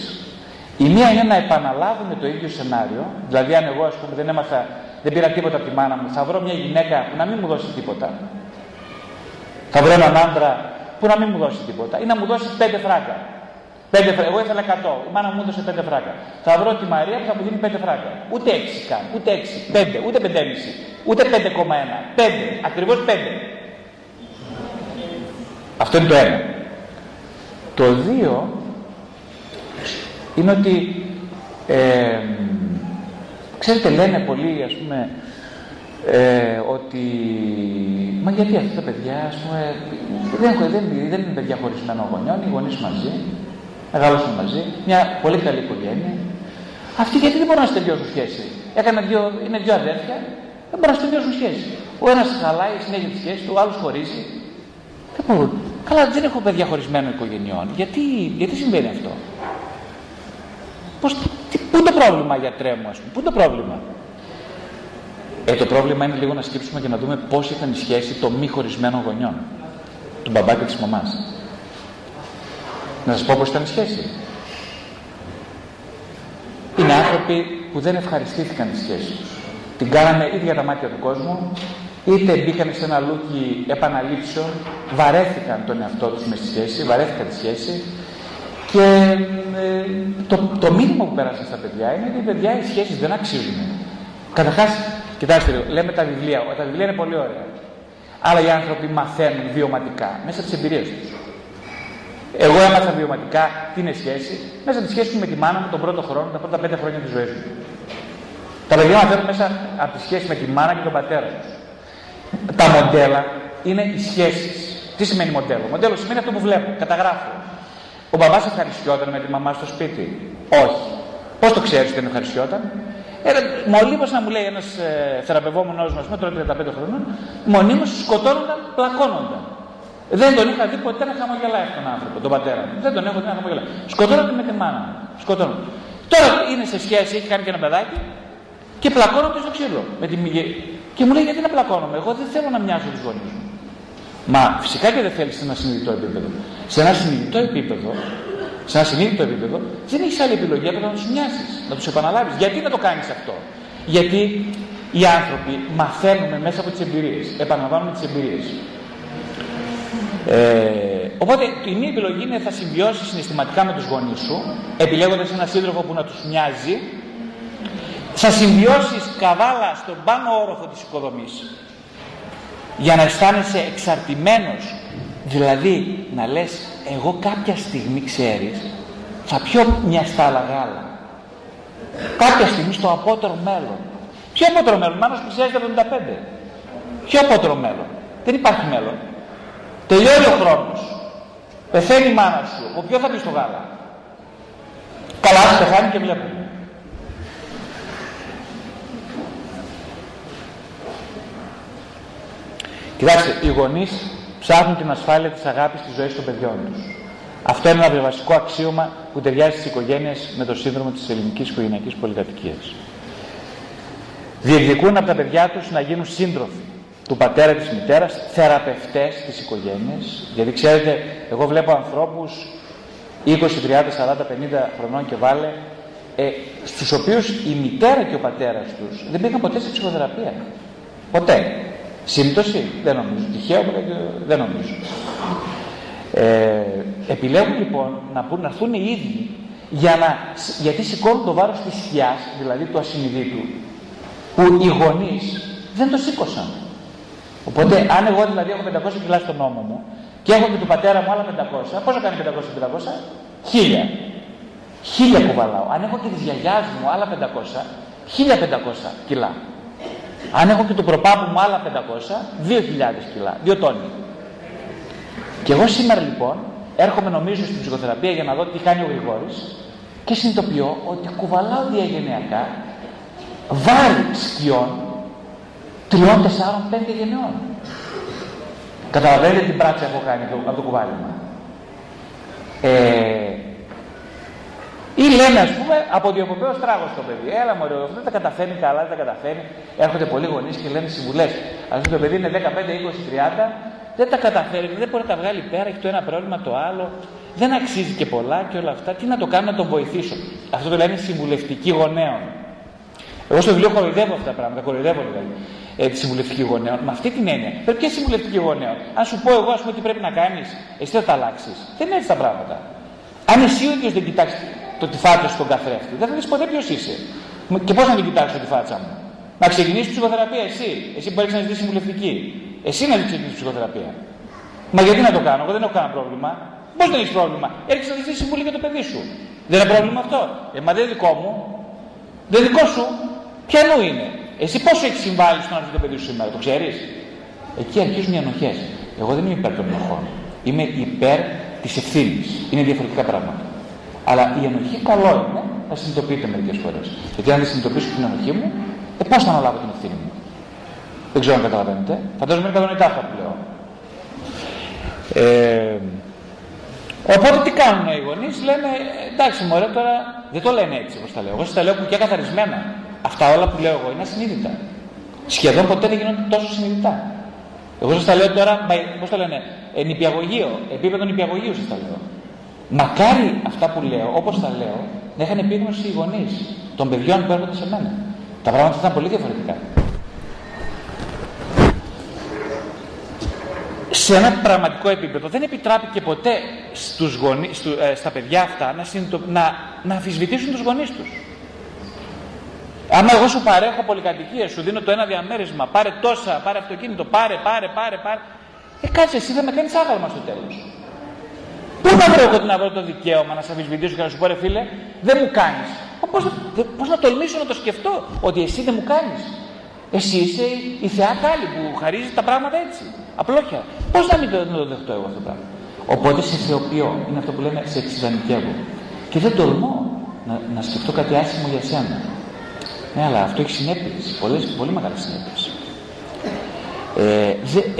Η μία είναι να επαναλάβουν το ίδιο σενάριο. Δηλαδή, αν εγώ ας πούμε, δεν έμαθα, δεν πήρα τίποτα από τη μάνα μου, θα βρω μια γυναίκα που να μην μου δώσει τίποτα. Θα βρω έναν άντρα που να μην μου δώσει τίποτα ή να μου δώσει πέντε φράγκα. Πέντε φράγκα. Εγώ ήθελα εκατό. Η μάνα μου έδωσε πέντε φράγκα. Θα βρω τη Μαρία που θα μου δίνει πέντε φράγκα. Ούτε έξι καν. Ούτε έξι. Πέντε. Ούτε πεντέμιση. Ούτε πέντε κόμμα ένα. Πέντε. Ακριβώς πέντε. Αυτό είναι το ένα. Το δύο είναι ότι ε, ξέρετε, λένε πολλοί, ας πούμε, Ε, ότι μα γιατί αυτά τα παιδιά, ας πούμε, δεν, δεν, δεν είναι παιδιά χωρισμένων γονιών, οι γονείς μαζί, μεγάλωσαν μαζί, μια πολύ καλή οικογένεια. Αυτοί γιατί δεν μπορούν να τελειώσουν σχέση? Έκανα δύο, είναι δύο αδέρφια, δεν μπορούν να τελειώσουν σχέση. Ο ένας χαλάει συνέχεια τη σχέση του, ο άλλος χωρίζει. Δεν μπορούν. Καλά, δεν έχω παιδιά χωρισμένων οικογενειών. Γιατί, γιατί συμβαίνει αυτό? Πώς, τι, πού είναι το πρόβλημα, γιατρέ μου, ας πούμε, πού είναι το πρόβλημα? Ε, το πρόβλημα είναι λίγο να σκύψουμε και να δούμε πώς ήταν η σχέση των μη χωρισμένων γονιών, του μπαμπά και της μαμάς. Να σας πω πώς ήταν η σχέση. Είναι άνθρωποι που δεν ευχαριστήθηκαν τη σχέση τους. Την κάνανε είτε για τα μάτια του κόσμου, είτε μπήκαν σε ένα λούκι επαναλήψεων, βαρέθηκαν τον εαυτό τους με τη σχέση, βαρέθηκαν τη σχέση. Και ε, το, το μήνυμα που πέρασαν στα παιδιά είναι ότι οι παιδιά οι σχέσεις δεν αξίζουν. Καταρχάς, κοιτάξτε λίγο, λέμε τα βιβλία. Τα βιβλία είναι πολύ ωραία. Αλλά οι άνθρωποι μαθαίνουν βιωματικά μέσα από τις εμπειρίες τους. Εγώ έμαθα βιωματικά τι είναι σχέση μέσα από τη σχέση μου με τη μάνα μου τον πρώτο χρόνο, τα πρώτα πέντε χρόνια της ζωής μου. Τα παιδιά μαθαίνουν μέσα από τη σχέση με τη μάνα και τον πατέρα τους. Τα μοντέλα είναι οι σχέσεις. Τι σημαίνει μοντέλο? Μοντέλο σημαίνει αυτό που βλέπω, καταγράφω. Ο μπαμπάς ευχαριστιόταν με τη μαμά στο σπίτι? Όχι. Πώς το ξέρεις ότι δεν ευχαριστιόταν? Ε, μονίμως να μου λέει ένας ε, θεραπευόμενος μας με τώρα τριάντα πέντε χρονών, μονίμως σκοτώνονταν, πλακώνονταν. Δεν τον είχα δει ποτέ να χαμογελάει αυτόν τον άνθρωπο, τον πατέρα μου. Δεν τον έχω δει να χαμογελάει. Σκοτώνονταν με τη μάνα μου. Σκοτώνονταν. Τώρα είναι σε σχέση, έχει κάνει και ένα παιδάκι και πλακώνονται στο ξύλο. Με τη... Και μου λέει γιατί να πλακώνομαι? Εγώ δεν θέλω να μοιάζω τους γονείς μου. Μα φυσικά και δεν θέλει σε ένα συνειδητό επίπεδο. Σε ένα συνειδητό επίπεδο. Σε ένα συνείδητο επίπεδο, δεν έχεις άλλη επιλογή από το να τους μοιάσεις, να τους επαναλάβεις. Γιατί να το κάνεις αυτό? Γιατί οι άνθρωποι μαθαίνουμε μέσα από τις εμπειρίες, επαναλαμβάνουμε τις εμπειρίες. Ε, οπότε η μία επιλογή είναι θα συμβιώσεις συναισθηματικά με τους γονείς σου, επιλέγοντας έναν σύντροφο που να τους μοιάζει, θα συμβιώσεις καβάλα στον πάνω όροφο της οικοδομής, για να αισθάνεσαι εξαρτημένος. Δηλαδή να λες, εγώ κάποια στιγμή, ξέρεις, θα πιω μια στάλα γάλα. Κάποια στιγμή στο απότερο μέλλον. Ποιο απότερο μέλλον? Μάνος πλησιάζει εβδομήντα πέντε. Ποιο απότερο μέλλον? Δεν υπάρχει μέλλον. Τελειώνει ο χρόνος. Πεθαίνει η μάνα σου. Ο ποιο θα πει στο γάλα? Καλά, ας πεθάνει και βλέπουμε. Κοιτάξτε, οι γονείς ψάχνουν την ασφάλεια της αγάπης της ζωής των παιδιών τους. Αυτό είναι ένα βασικό αξίωμα που ταιριάζει στις οικογένειες με το σύνδρομο της ελληνικής οικογενειακής πολυκατοικίας. Διεκδικούν από τα παιδιά τους να γίνουν σύντροφοι του πατέρα, της μητέρας, θεραπευτές της οικογένειας. Γιατί ξέρετε, εγώ βλέπω ανθρώπους είκοσι, τριάντα, σαράντα, πενήντα χρονών και βάλε, ε, στους οποίους η μητέρα και ο πατέρας τους δεν πήγαν ποτέ σε ψυχοθεραπεία. Ποτέ. Σύμπτωση? Δεν νομίζω. Τυχαίο? Δεν νομίζω. Ε, επιλέγουν λοιπόν να, μπουν, να έρθουν οι ίδιοι για να, γιατί σηκώνουν το βάρος της σκιάς, δηλαδή του ασυνειδήτου, που οι γονείς δεν το σήκωσαν. Οπότε, αν εγώ δηλαδή έχω πεντακόσια κιλά στον νόμο μου και έχω και του πατέρα μου άλλα πεντακόσια, πόσο κάνει πεντακόσια πεντακόσια, χίλια. Χίλια κουβαλάω. Αν έχω και τη γιαγιάς μου άλλα πεντακόσια, χίλια πεντακόσια κιλά. Αν έχω και του προπάπου μου άλλα πεντακόσια, δύο χιλιάδες κιλά, δύο τόνοι. Και εγώ σήμερα λοιπόν έρχομαι νομίζω στην ψυχοθεραπεία για να δω τι κάνει ο Γρηγόρης και συνειδητοποιώ ότι κουβαλάω διαγενειακά βάρη σκιών τριών, τεσσάρων, πέντε γενεών. Καταλαβαίνετε την πράξη έχω κάνει από το κουβάλιμα. Ε, ή λένε ας πούμε από διοκοπέως τράγος το παιδί. Έλα μωρέ, αυτό δεν τα καταφέρνει καλά, δεν τα καταφέρνει. Έρχονται πολλοί γονείς και λένε συμβουλές. Ας πούμε το παιδί είναι δεκαπέντε, είκοσι, τριάντα, δεν τα καταφέρει, δεν μπορεί να τα βγάλει πέρα, έχει το ένα πρόβλημα το άλλο. Δεν αξίζει και πολλά και όλα αυτά. Τι να το κάνω να τον βοηθήσω. Αυτό το λένε συμβουλευτικοί γονέων. Εγώ στο βιβλίο κοροϊδεύω αυτά τα πράγματα, κοροϊδεύω δηλαδή ε, τη συμβουλευτική γονέων. Με αυτή την έννοια. Πρέπει και συμβουλευτική γονέων. Αν σου πω εγώ, α πούμε, τι πρέπει να κάνει, εσύ θα τα αλλάξει. Δεν είναι έτσι τα πράγματα. Αν εσύ ο ίδιος δεν κοιτάξει το τυφάτσα στον καθρέφτη, δεν θα δει ποτέ ποιο είσαι. Και πώ να την κοιτάξει το τυφάτσα μου. Να ξεκινήσει ψυχοθεραπεία εσύ. Εσύ μπορεί να ζητήσει συμβουλευτική. Εσύ να ξεκινήσει ψυχοθεραπεία. Μα γιατί να το κάνω, εγώ δεν έχω κανένα πρόβλημα. Πώ δεν έχει πρόβλημα. Έρχεσαι να ζητήσει συμβουλή για το παιδί σου. Δεν είναι πρόβλημα αυτό. Ε, μα δεν είναι δικό μου. Δεν είναι δικό σου. Ποιανού είναι. Εσύ πόσο έχει συμβάλει στον άνθρωπο το παιδί σου σήμερα, το ξέρεις. Εκεί αρχίζουν οι ανοχές. Εγώ δεν είμαι υπέρ των ενοχών. Είμαι υπέρ της ευθύνης. Είναι διαφορετικά πράγματα. Αλλά η ενοχή καλό είναι να συνειδητοποιείται μερικές φορές. Γιατί αν δεν συνειδητοποιήσω την ενοχή μου, ε, πώς θα αναλάβω την ευθύνη μου. Δεν ξέρω αν καταλαβαίνετε. Φαντάζομαι είναι κατανοητά αυτά που λέω. Ε... Οπότε τι κάνουν οι γονείς, λένε εντάξει μωρέ τώρα. Δεν το λένε έτσι όπως τα λέω. Εγώ σας τα λέω κουκιά καθαρισμένα. Αυτά όλα που λέω εγώ είναι ασυνείδητα. Σχεδόν ποτέ δεν γίνονται τόσο συνειδητά. Εγώ σας τα λέω τώρα, πώς το λένε, ε, νηπιαγωγείο, επίπεδο νηπιαγωγείου σας τα λέω. Μακάρι αυτά που λέω, όπως τα λέω, να είχαν επίγνωση οι γονείς των παιδιών που έρχονται σε μένα. Τα πράγματα ήταν πολύ διαφορετικά. Σε ένα πραγματικό επίπεδο δεν επιτράπηκε ποτέ στους γονείς, στου, ε, στα παιδιά αυτά να, συνειδητο, να, να αμφισβητήσουν τους γονείς τους. Άμα εγώ σου παρέχω πολυκατοικίες, σου δίνω το ένα διαμέρισμα, πάρε τόσα, πάρε αυτοκίνητο, πάρε, πάρε, πάρε, πάρε. Ε, κάτσε εσύ, δεν με κάνεις άγαλμα στο τέλος. Πού θα βρω εγώ να βρω το δικαίωμα να σε αμφισβητήσω και να σου πω ρε φίλε, δεν μου κάνεις. Πώς, πώς να τολμήσω να το σκεφτώ, ότι εσύ δεν μου κάνεις. Εσύ είσαι η θεά κάλλη που χαρίζει τα πράγματα έτσι, απλόχια. Πώς να μην το, να το δεχτώ εγώ αυτό το πράγμα. Οπότε σε θεοποιώ, είναι αυτό που λέμε σε εξιδανικεύω. Και δεν τολμώ να, να σκεφτώ κάτι άσχημο για σένα. Ναι, αλλά αυτό έχει συνέπειες, πολλές, πολύ μεγάλες συνέπειες. Ε,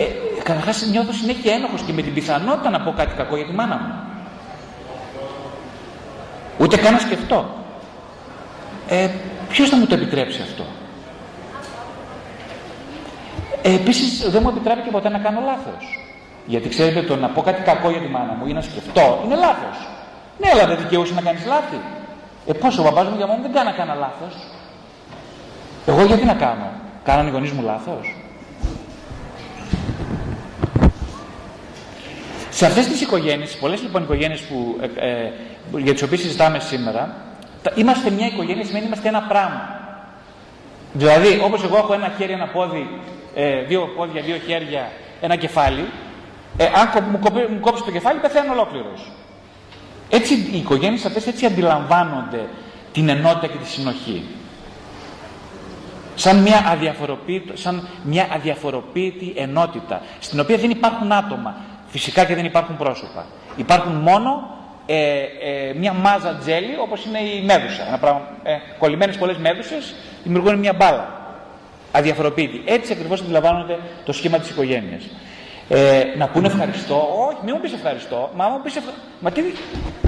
ε, Καταρχάς νιώθω συνέχεια ένοχος και με την πιθανότητα να πω κάτι κακό για τη μάνα μου. Ούτε καν να σκεφτώ. Ε, ποιος θα μου το επιτρέψει αυτό. Ε, επίσης δεν μου επιτράπηκε ποτέ να κάνω λάθος. Γιατί ξέρετε το να πω κάτι κακό για τη μάνα μου ή να σκεφτώ είναι λάθος. Ναι, αλλά δεν δικαιούσε να κάνεις λάθη. Ε, πώς ο μπαμπάς μου για μόνο δεν κάνα κανένα λάθος. Εγώ γιατί να κάνω, κάνανε οι γονείς μου λάθος. Σε αυτές τις οικογένειες, πολλές λοιπόν οικογένειες που, ε, ε, για τις οποίες συζητάμε σήμερα, τα, είμαστε μια οικογένεια, σημαίνει είμαστε ένα πράγμα. Δηλαδή, όπως εγώ έχω ένα χέρι, ένα πόδι, ε, δύο πόδια, δύο χέρια, ένα κεφάλι, ε, αν μου, κοπεί, μου κόψει το κεφάλι, πεθαίνω ολόκληρος. Έτσι, οι οικογένειες αυτές έτσι αντιλαμβάνονται την ενότητα και τη συνοχή. Σαν μια, αδιαφοροποιη... σαν μια αδιαφοροποίητη ενότητα στην οποία δεν υπάρχουν άτομα φυσικά και δεν υπάρχουν πρόσωπα, υπάρχουν μόνο ε, ε, μια μάζα τζέλι όπως είναι η μέδουσα. Ένα πράγμα, ε, κολλημένες πολλές μέδουσες δημιουργούν μια μπάλα αδιαφοροποίητη. Έτσι ακριβώς αντιλαμβάνονται το σχήμα της οικογένειας. Ε, να πούνε ευχαριστώ, όχι, μην μου πεις ευχαριστώ, μα μου πεις ευχαριστώ. Μα τι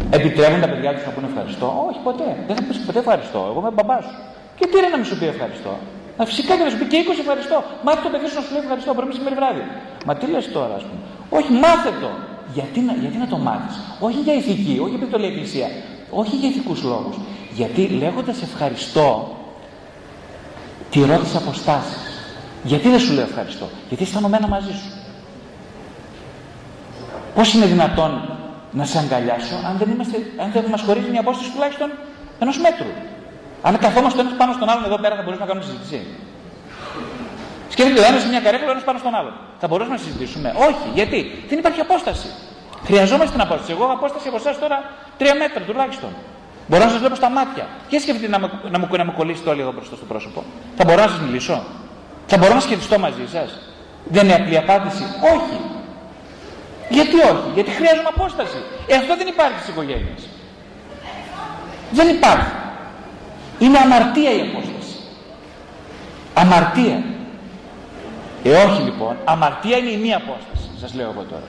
επιτρέπουν τα παιδιά τους να πούνε ευχαριστώ, όχι ποτέ, δεν θα πεις ποτέ ευχαριστώ, εγώ είμαι μπαμπά σου. Και τι είναι να μην σου πει ευχαριστώ. Μα φυσικά και να σου πει και είκοσι ευχαριστώ. Μάθε το παιδί σου να σου λέει ευχαριστώ πρωί, μεσημέρι, βράδυ. Μα τι λες τώρα, ας πούμε. Όχι, μάθε το. Γιατί να, γιατί να το μάθεις. Όχι για ηθική, όχι επειδή το λέει η Εκκλησία. Όχι για ηθικούς λόγους. Γιατί λέγοντας ευχαριστώ, τηρώ τις αποστάσεις. Γιατί δεν σου λέω ευχαριστώ. Γιατί αισθάνομαι ένα μαζί σου. Πώς είναι δυνατόν να σε αγκαλιάσω αν δεν, είμαστε, αν δεν μας χωρίζει μια απόσταση τουλάχιστον ενός μέτρου. Αν καθόμαστε ένας πάνω στον άλλον εδώ πέρα, θα μπορούσαμε να κάνουμε συζήτηση. Σκέφτεται ο ένας σε μια καρέκλα, ο ένας πάνω στον άλλον. Θα μπορούσαμε να συζητήσουμε? Όχι. Γιατί? Δεν υπάρχει απόσταση. Χρειαζόμαστε την απόσταση. Εγώ έχω απόσταση από εσάς τώρα τρία μέτρα τουλάχιστον. Μπορώ να σας βλέπω στα μάτια. Και σκεφτείτε να, να, μου, να μου κολλήσετε όλοι εδώ μπροστά στο πρόσωπο. Θα μπορώ να σας μιλήσω? Θα μπορώ να σχετιστώ μαζί σας? Δεν είναι απλή απάντηση? Όχι. Γιατί όχι? Γιατί χρειάζομαι απόσταση. Ε, αυτό δεν υπάρχει στις οικογένειες. Δεν υπάρχει. Είναι αμαρτία η απόσταση. Αμαρτία. Ε, όχι λοιπόν. Αμαρτία είναι η μία απόσταση. Σας λέω εγώ τώρα.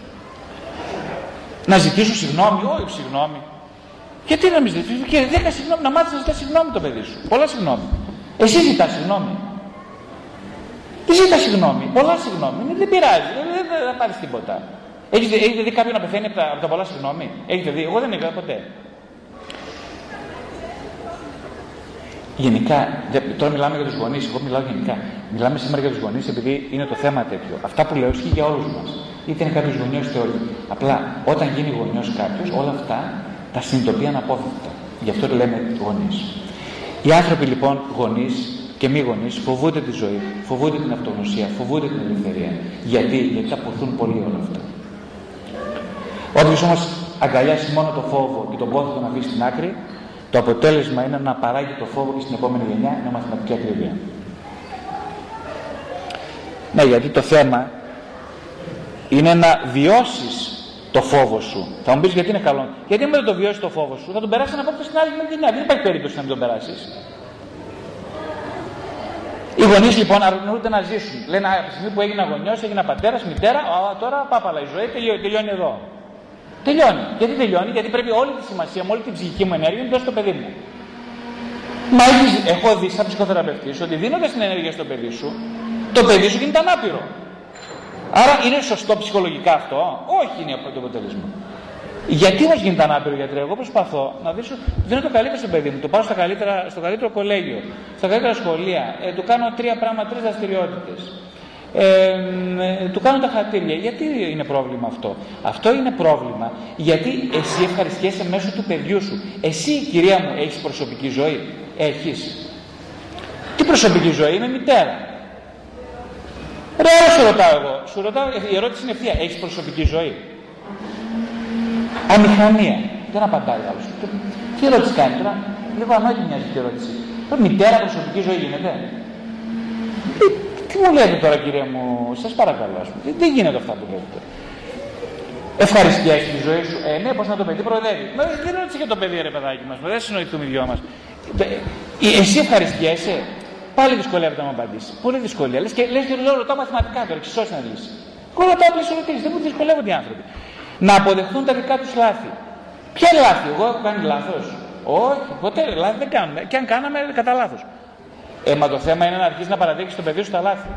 Να ζητήσω συγγνώμη? Όχι, συγγνώμη. Γιατί να μην ζητήσω? Και δέκα συγγνώμη, να μάθεις να ζητάς συγγνώμη το παιδί σου. Πολλά συγγνώμη. Εσύ ζητάς συγγνώμη. Ζητά συγγνώμη. Πολλά συγγνώμη. Δεν πειράζει. Δεν θα πάρεις τίποτα. Έχετε, έχετε δει κάποιον να πεθαίνει από τα, από τα πολλά συγγνώμη? Έχετε δει? Εγώ δεν έκανα ποτέ. Γενικά, τώρα μιλάμε για τους γονείς. Εγώ μιλάω γενικά. Μιλάμε σήμερα για τους γονείς επειδή είναι το θέμα τέτοιο. Αυτά που λέω ισχύει για όλους μας. Είτε είναι κάποιος γονιός είτε όχι. Απλά όταν γίνει γονιός κάποιος, όλα αυτά τα συνειδητοποιεί αναπόφευκτα. Γι' αυτό το λέμε γονείς. Οι άνθρωποι λοιπόν γονείς και μη γονείς φοβούνται τη ζωή, φοβούνται την αυτογνωσία, φοβούνται την ελευθερία. Γιατί? Γιατί θα ποθούν πολύ όλα αυτά. Όποιος όμως αγκαλιάσει μόνο το φόβο και τον πόθο τον αφήσει στην άκρη, το αποτέλεσμα είναι να παράγει το φόβο και στην επόμενη γενιά είναι μαθηματική ακρίβεια. Ναι, γιατί το θέμα είναι να βιώσεις το φόβο σου. Θα μου πεις γιατί είναι καλό. Γιατί αν δεν το βιώσεις το φόβο σου, θα τον περάσεις από την άλλη γενιά. Δεν υπάρχει περίπτωση να μην τον περάσεις. Οι γονείς λοιπόν αρνούνται να ζήσουν. Λένε από τη στιγμή που έγινα γονιός, έγινα πατέρας, μητέρα, α, τώρα πάπαλα η ζωή τελειώνει, τελειώνει εδώ. Τελειώνει. Γιατί τελειώνει? Γιατί πρέπει όλη τη σημασία μου, όλη την ψυχική μου ενέργεια να δώσω στο παιδί μου. Μα έχεις, έχω δει σαν ψυχοθεραπευτής ότι δίνοντας την ενέργεια στο παιδί σου, το παιδί σου γίνεται ανάπηρο. Άρα είναι σωστό ψυχολογικά αυτό? Όχι, είναι το αποτέλεσμα. Γιατί όμως γίνεται ανάπηρο γιατρέ? Εγώ προσπαθώ να δείξω, δίνω το καλύτερο στο παιδί μου, το πάω στα καλύτερα, στο καλύτερο κολέγιο, στα καλύτερα σχολεία, ε, του κάνω τρία πράγματα, τρεις δραστηριότητες, ε, ε, του κάνω τα χατήρια. Γιατί είναι πρόβλημα αυτό? Αυτό είναι πρόβλημα γιατί εσύ ευχαριστιέσαι μέσω του παιδιού σου. Εσύ, κυρία μου, έχεις προσωπική ζωή? Έχεις. Τι προσωπική ζωή? Είμαι μητέρα. Ρε, ρε, σου ρωτάω εγώ. Σου ρωτάω, η ερώτηση είναι ευθεία. Έχεις προσωπική ζωή? Αμηχανία. Δεν απαντάει άλλο. Τι ερώτηση κάνει τώρα? Λίγο ανάγκη μοιάζει και ερώτηση. Τώρα μητέρα προσωπική ζωή γίνεται? Τι, τι μου λέτε τώρα, κυρία μου, σας παρακαλώ, ας πούμε. Τι, τι γίνεται αυτά που λέτε? Ευχαριστιέσαι τη ζωή σου? Ε, ναι, πώς να το παιδί προοδεύει? Μα δεν ρώτησε και το παιδί, ρε παιδάκι μας. Δεν συνοηθούμε οι δυο μας. Ε, εσύ ευχαριστιέσαι? Πάλι δυσκολεύεται να μου απαντήσει. Πολύ δυσκολία. Λες και, λες και ρωτάω μαθηματικά τώρα, εξισώς να λύσει. Εγώ ρωτάω απλές ερωτήσεις. Δεν μου δυσκολεύονται οι άνθρωποι. Να αποδεχθούν τα δικά τους λάθη. Ποια λάθη? Εγώ έχω κάνει λάθος? Όχι, ποτέ λάθη δεν κάνουμε. Και αν κάναμε, κατά λάθος. Ε, μα το θέμα είναι να αρχίσεις να παραδείξεις το παιδί σου τα λάθη.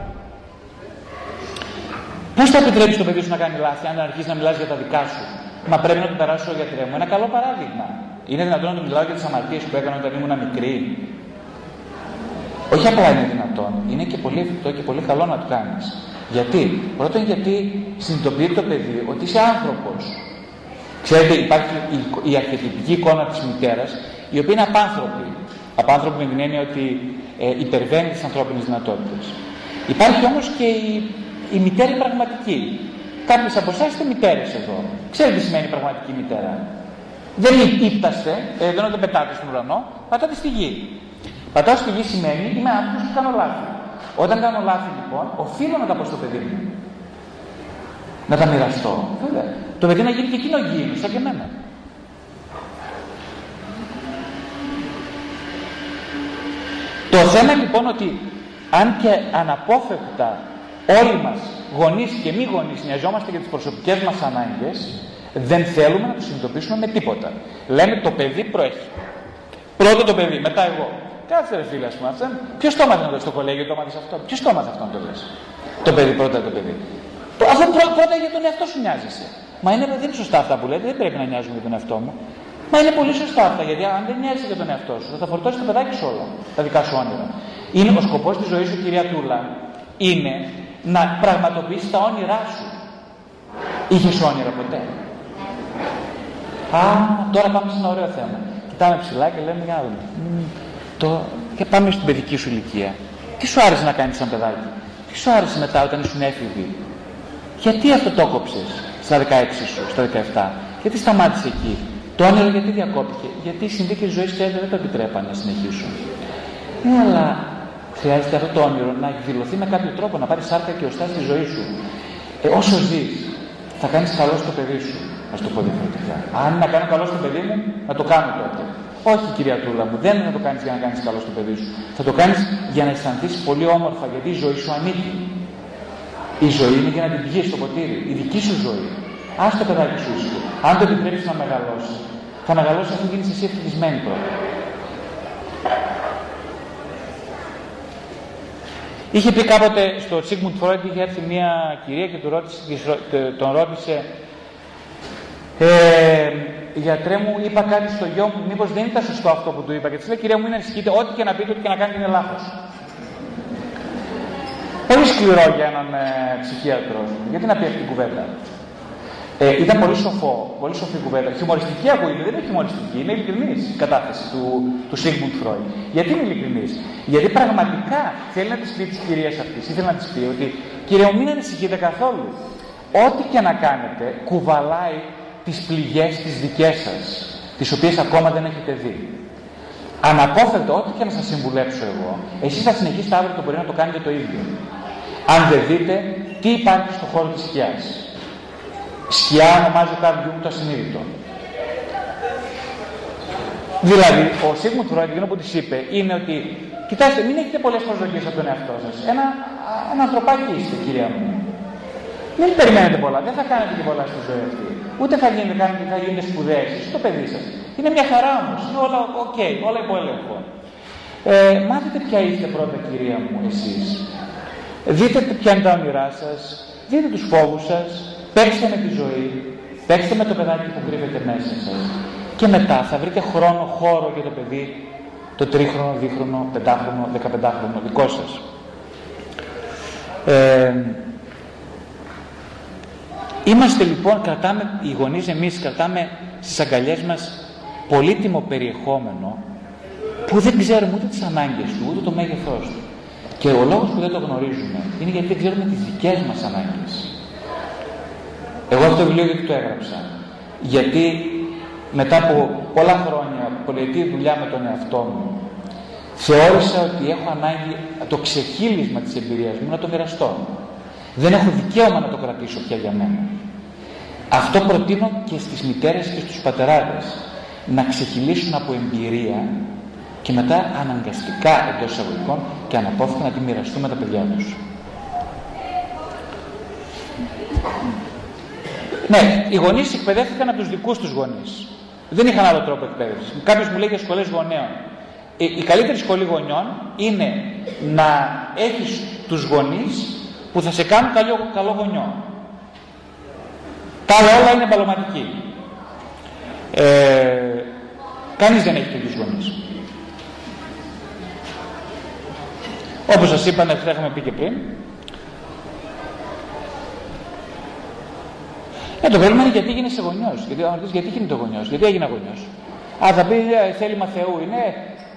Πώς θα επιτρέψεις το παιδί σου να κάνει λάθη, αν αρχίσεις να μιλάς για τα δικά σου? Μα πρέπει να του περάσω, γιατρέ μου, ένα καλό παράδειγμα. Είναι δυνατόν να του μιλάω για τις αμαρτίες που έκανα όταν ήμουν μικρή? Όχι απλά είναι δυνατόν, είναι και πολύ εφικτό και πολύ καλό να του κάνεις. Γιατί? Πρώτον, γιατί συνειδητοποιεί το παιδί ότι είσαι άνθρωπος. Ξέρετε, υπάρχει η αρχετυπική εικόνα της μητέρας, η οποία είναι απάνθρωπη. Απάνθρωπη με την έννοια ότι ε, υπερβαίνει τις ανθρώπινες δυνατότητες. Υπάρχει όμως και η, η μητέρη πραγματική. Κάποιες από εσάς είστε μητέρες εδώ. Ξέρετε τι σημαίνει πραγματική μητέρα? Δεν ύπταστε, ε, δεν το πετάτε στον ουρανό, πατάτε στη γη. Πατάω στη γη σημαίνει είμαι άνθρωπος που κάνω λάθη. Όταν κάνω λάθη λοιπόν, οφείλω να τα πω στο παιδί μου. Να τα μοιραστώ. Βέβαια. Το παιδί να γίνει και εκείνο γη, σαν και εμένα. Το θέμα λοιπόν ότι αν και αναπόφευκτα όλοι μας, γονείς και μη γονείς, νοιαζόμαστε για τις προσωπικές μας ανάγκες, δεν θέλουμε να το συνειδητοποιήσουμε με τίποτα. Λέμε το παιδί προέχει. Πρώτο το παιδί, μετά εγώ. Κάτσε ρε φίλε, ας πούμε, αυτό. Ποιος το έμαθε να το στο κολέγιο, το έμαθε αυτό? Ποιος το έμαθε αυτό να το λες? Το παιδί, πρώτα το παιδί. Αυτό πρώτα για τον εαυτό σου νοιάζεσαι. Μα είναι, δεν είναι σωστά αυτά που λέτε, δεν πρέπει να νοιάζουμε για τον εαυτό μου. Μα είναι πολύ σωστά αυτά, γιατί αν δεν νοιάζεσαι για τον εαυτό σου, θα τα φορτώσει το παιδάκι σου όλα, τα δικά σου όνειρα. Είναι ο σκοπός της ζωής σου, κυρία Τούλα, είναι να πραγματοποιήσεις τα όνειρά σου. Είχες όνειρα ποτέ? Α, τώρα πάμε σε ένα ωραίο θέμα. Κοιτάμε ψηλά και λέμε για να δούμε. Το... Και πάμε στην παιδική σου ηλικία. Τι σου άρεσε να κάνεις σαν παιδάκι? Τι σου άρεσε μετά όταν ήσουν έφηβη? Γιατί αυτό το έκοψες στα δεκαέξι σου, στα δεκαεπτά? Γιατί σταμάτησε εκεί? Το όνειρο γιατί διακόπηκε? Γιατί οι συνθήκες ζωής δεν το επιτρέπαν να συνεχίσουν. Ναι, αλλά χρειάζεται αυτό το όνειρο να εκδηλωθεί με κάποιο τρόπο, να πάρει σάρκα και οστά στη ζωή σου. Ε, όσο ζεις, θα κάνεις καλό στο παιδί σου. Ας το πω διαφορετικά. Αν να κάνω καλό στο παιδί μου, να το κάνω τότε. Όχι, κυρία Τούλα μου, δεν είναι να το κάνεις για να κάνεις καλό στο παιδί σου. Θα το κάνεις για να αισθανθείς πολύ όμορφα, γιατί η ζωή σου ανήκει. Η ζωή είναι για να την πηγείς στο ποτήρι, η δική σου ζωή. Ας το παιδάκι σου ήσυχο. Αν το επιτρέψεις να μεγαλώσει, θα μεγαλώσει αφού γίνεις εσύ ευτυχισμένη πρώτα. Είχε πει κάποτε στο Σίγκμουντ Φρόιντ, είχε έρθει μια κυρία και του ρώτησε, τον ρώτησε ε, «Γιατρέ μου, είπα κάτι στο γιο μου, μήπως δεν ήταν σωστό αυτό που του είπα?» Και της λέει «Κυρία μου, μην ανησυχείτε, ό,τι και να πείτε, ό,τι και να κάνετε είναι λάθος». Πολύ σκληρό για έναν ε, ψυχίατρο, γιατί να πει αυτή την κουβέντα. Ε, ήταν πολύ σοφό, πολύ σοφή κουβέντα. Χιουμοριστική ακούγεται, δεν είναι χιουμοριστική, είναι ειλικρινής η κατάθεση του, του Sigmund Freud. Γιατί είναι ειλικρινής? Γιατί πραγματικά θέλει να της πει της κυρίας αυτής, ήθελε να της πει ότι «Κυρία μου, μην ανησυχείτε καθόλου. Ό,τι και να κάνετε κουβαλάει τις πληγές τις δικές σας, τις οποίες ακόμα δεν έχετε δει. Αναπόφευκτο, ό,τι και να σας συμβουλέψω εγώ, εσείς θα συνεχίσετε αύριο το πρωί να το κάνετε το ίδιο. Αν δεν δείτε τι υπάρχει στον χώρο της σκιάς». Σκιά ονομάζει ο Καρλ Γιούγκ το ασυνείδητο. Δηλαδή, ο Sigmund Freud, εκείνο που της είπε, είναι ότι κοιτάξτε, μην έχετε πολλές προσδοκίες από τον εαυτό σας. Ένα, ένα ανθρωπάκι είστε, κυρία μου. Μην περιμένετε πολλά, δεν θα κάνετε και πολλά στη ζωή αυτή. Ούτε θα γίνετε, θα γίνετε σπουδαίες, το παιδί σας. Είναι μια χαρά όμως, είναι όλα οκ, okay, όλα υπό έλεγχο. Ε, μάθετε ποια είστε πρώτα, κυρία μου, εσείς. Δείτε ποια είναι τα όνειρά σας, δείτε τους φόβους σας. Παίξτε με τη ζωή, παίξτε με το παιδάκι που κρύβεται μέσα σας και μετά θα βρείτε χρόνο, χώρο για το παιδί, το τρίχρονο, δίχρονο, πεντάχρονο, δεκαπεντάχρονο, δικό σας. Ε, είμαστε λοιπόν, κρατάμε, οι γονείς εμείς κρατάμε στις αγκαλιές μας πολύτιμο περιεχόμενο που δεν ξέρουμε ούτε τις ανάγκες του, ούτε το μέγεθός του. Και ο λόγος που δεν το γνωρίζουμε είναι γιατί δεν ξέρουμε τις δικές μας ανάγκες. Εγώ αυτό το βιβλίο γιατί το έγραψα? Γιατί μετά από πολλά χρόνια, πολυετή δουλειά με τον εαυτό μου, θεώρησα ότι έχω ανάγκη το ξεχύλισμα της εμπειρίας μου να το μοιραστώ. Δεν έχω δικαίωμα να το κρατήσω πια για μένα. Αυτό προτείνω και στις μητέρες και στους πατεράδες. Να ξεχυλίσουν από εμπειρία και μετά αναγκαστικά εντός εισαγωγικών και αναπόφευκτα να τη μοιραστούν με τα παιδιά τους. Ναι, οι γονείς εκπαιδεύτηκαν από τους δικούς τους γονείς. Δεν είχαν άλλο τρόπο εκπαίδευσης. Κάποιος μου λέει για σχολές γονέων. Η, η καλύτερη σχολή γονιών είναι να έχεις τους γονείς που θα σε κάνουν καλό, καλό γονιό. Τα άλλα όλα είναι μπαλωματική. Ε, κανείς δεν έχει τέτοιους γονείς. Όπως σας είπα, θα είχαμε πει και πριν. Ε, το πρόβλημα είναι γιατί γίνεσαι γονιός. Γιατί, γιατί γίνεται γονιός, γιατί έγινε γονιός. Α, θα πει θέλημα Θεού είναι,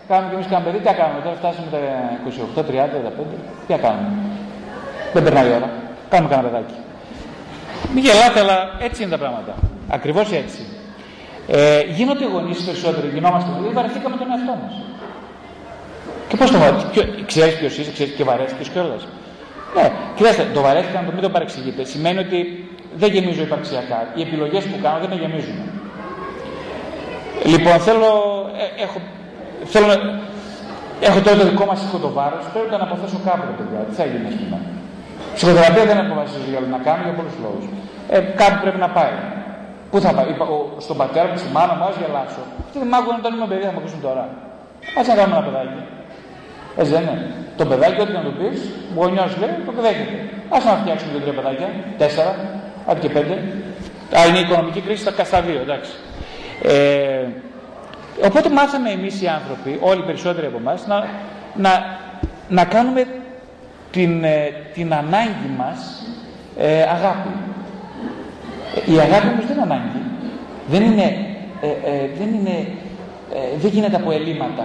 κάνουμε κι εμείς κάνουμε παιδί, τι κάνουμε τώρα, φτάσαμε τα είκοσι οκτώ, τριάντα, τριάντα πέντε, τι κάνουμε. Δεν περνάει η ώρα, κάνουμε κανένα παιδάκι. Μην γελάτε, αλλά έτσι είναι τα πράγματα. Ακριβώς έτσι. Ε, γίνονται γονείς περισσότεροι, γινόμαστε γονείς, βαρεθήκαμε τον εαυτό μας. Και πώς το βαρεθήκαμε, ξέρεις ποιος είσαι, ξέρεις και βαρέθηκες κιόλας. Ναι, κοιτάξτε, το βαρέθηκα, να το μην το παρεξηγείτε, σημαίνει ότι δεν γεμίζω υπαρξιακά. Οι επιλογές που κάνω δεν με γεμίζουν. Λοιπόν, θέλω, ε, έχω, θέλω, έχω τώρα το δικό μας ηχοτοβάρος, πρέπει να αποθέσω κάπου το παιδιά. Τι θα γίνει, ας πούμε. Ψυχοθεραπεία δεν αποφασίζω για να κάνω για πολλούς λόγους. Ε, κάπου πρέπει να πάει. Πού θα πάει, είπα, ο, στον πατέρα μου, στη μάνα μου, ας γελάσω. Τι δεν μ' άκουγαν όταν ήμουν παιδί, θα μ' ακούσουν τώρα. Ας να κάνουμε ένα παιδάκι. Έτσι δεν είναι. Το παιδάκι, ό,τι να του πεις, γονιός λέει, το δέχεται. Ας να φτιάξουμε και τρία παιδάκια, τέσσερα. Άντε και πέντε. Α, είναι η οικονομική κρίση στα κασταδία, εντάξει. Ε, οπότε μάθαμε εμείς οι άνθρωποι, όλοι περισσότεροι από εμάς, να, να, να κάνουμε την, την ανάγκη μας ε, αγάπη. Η αγάπη όμως δεν είναι ανάγκη. Δεν είναι ε, ε, δεν, είναι, ε, δεν γίνεται από ελλείμματα.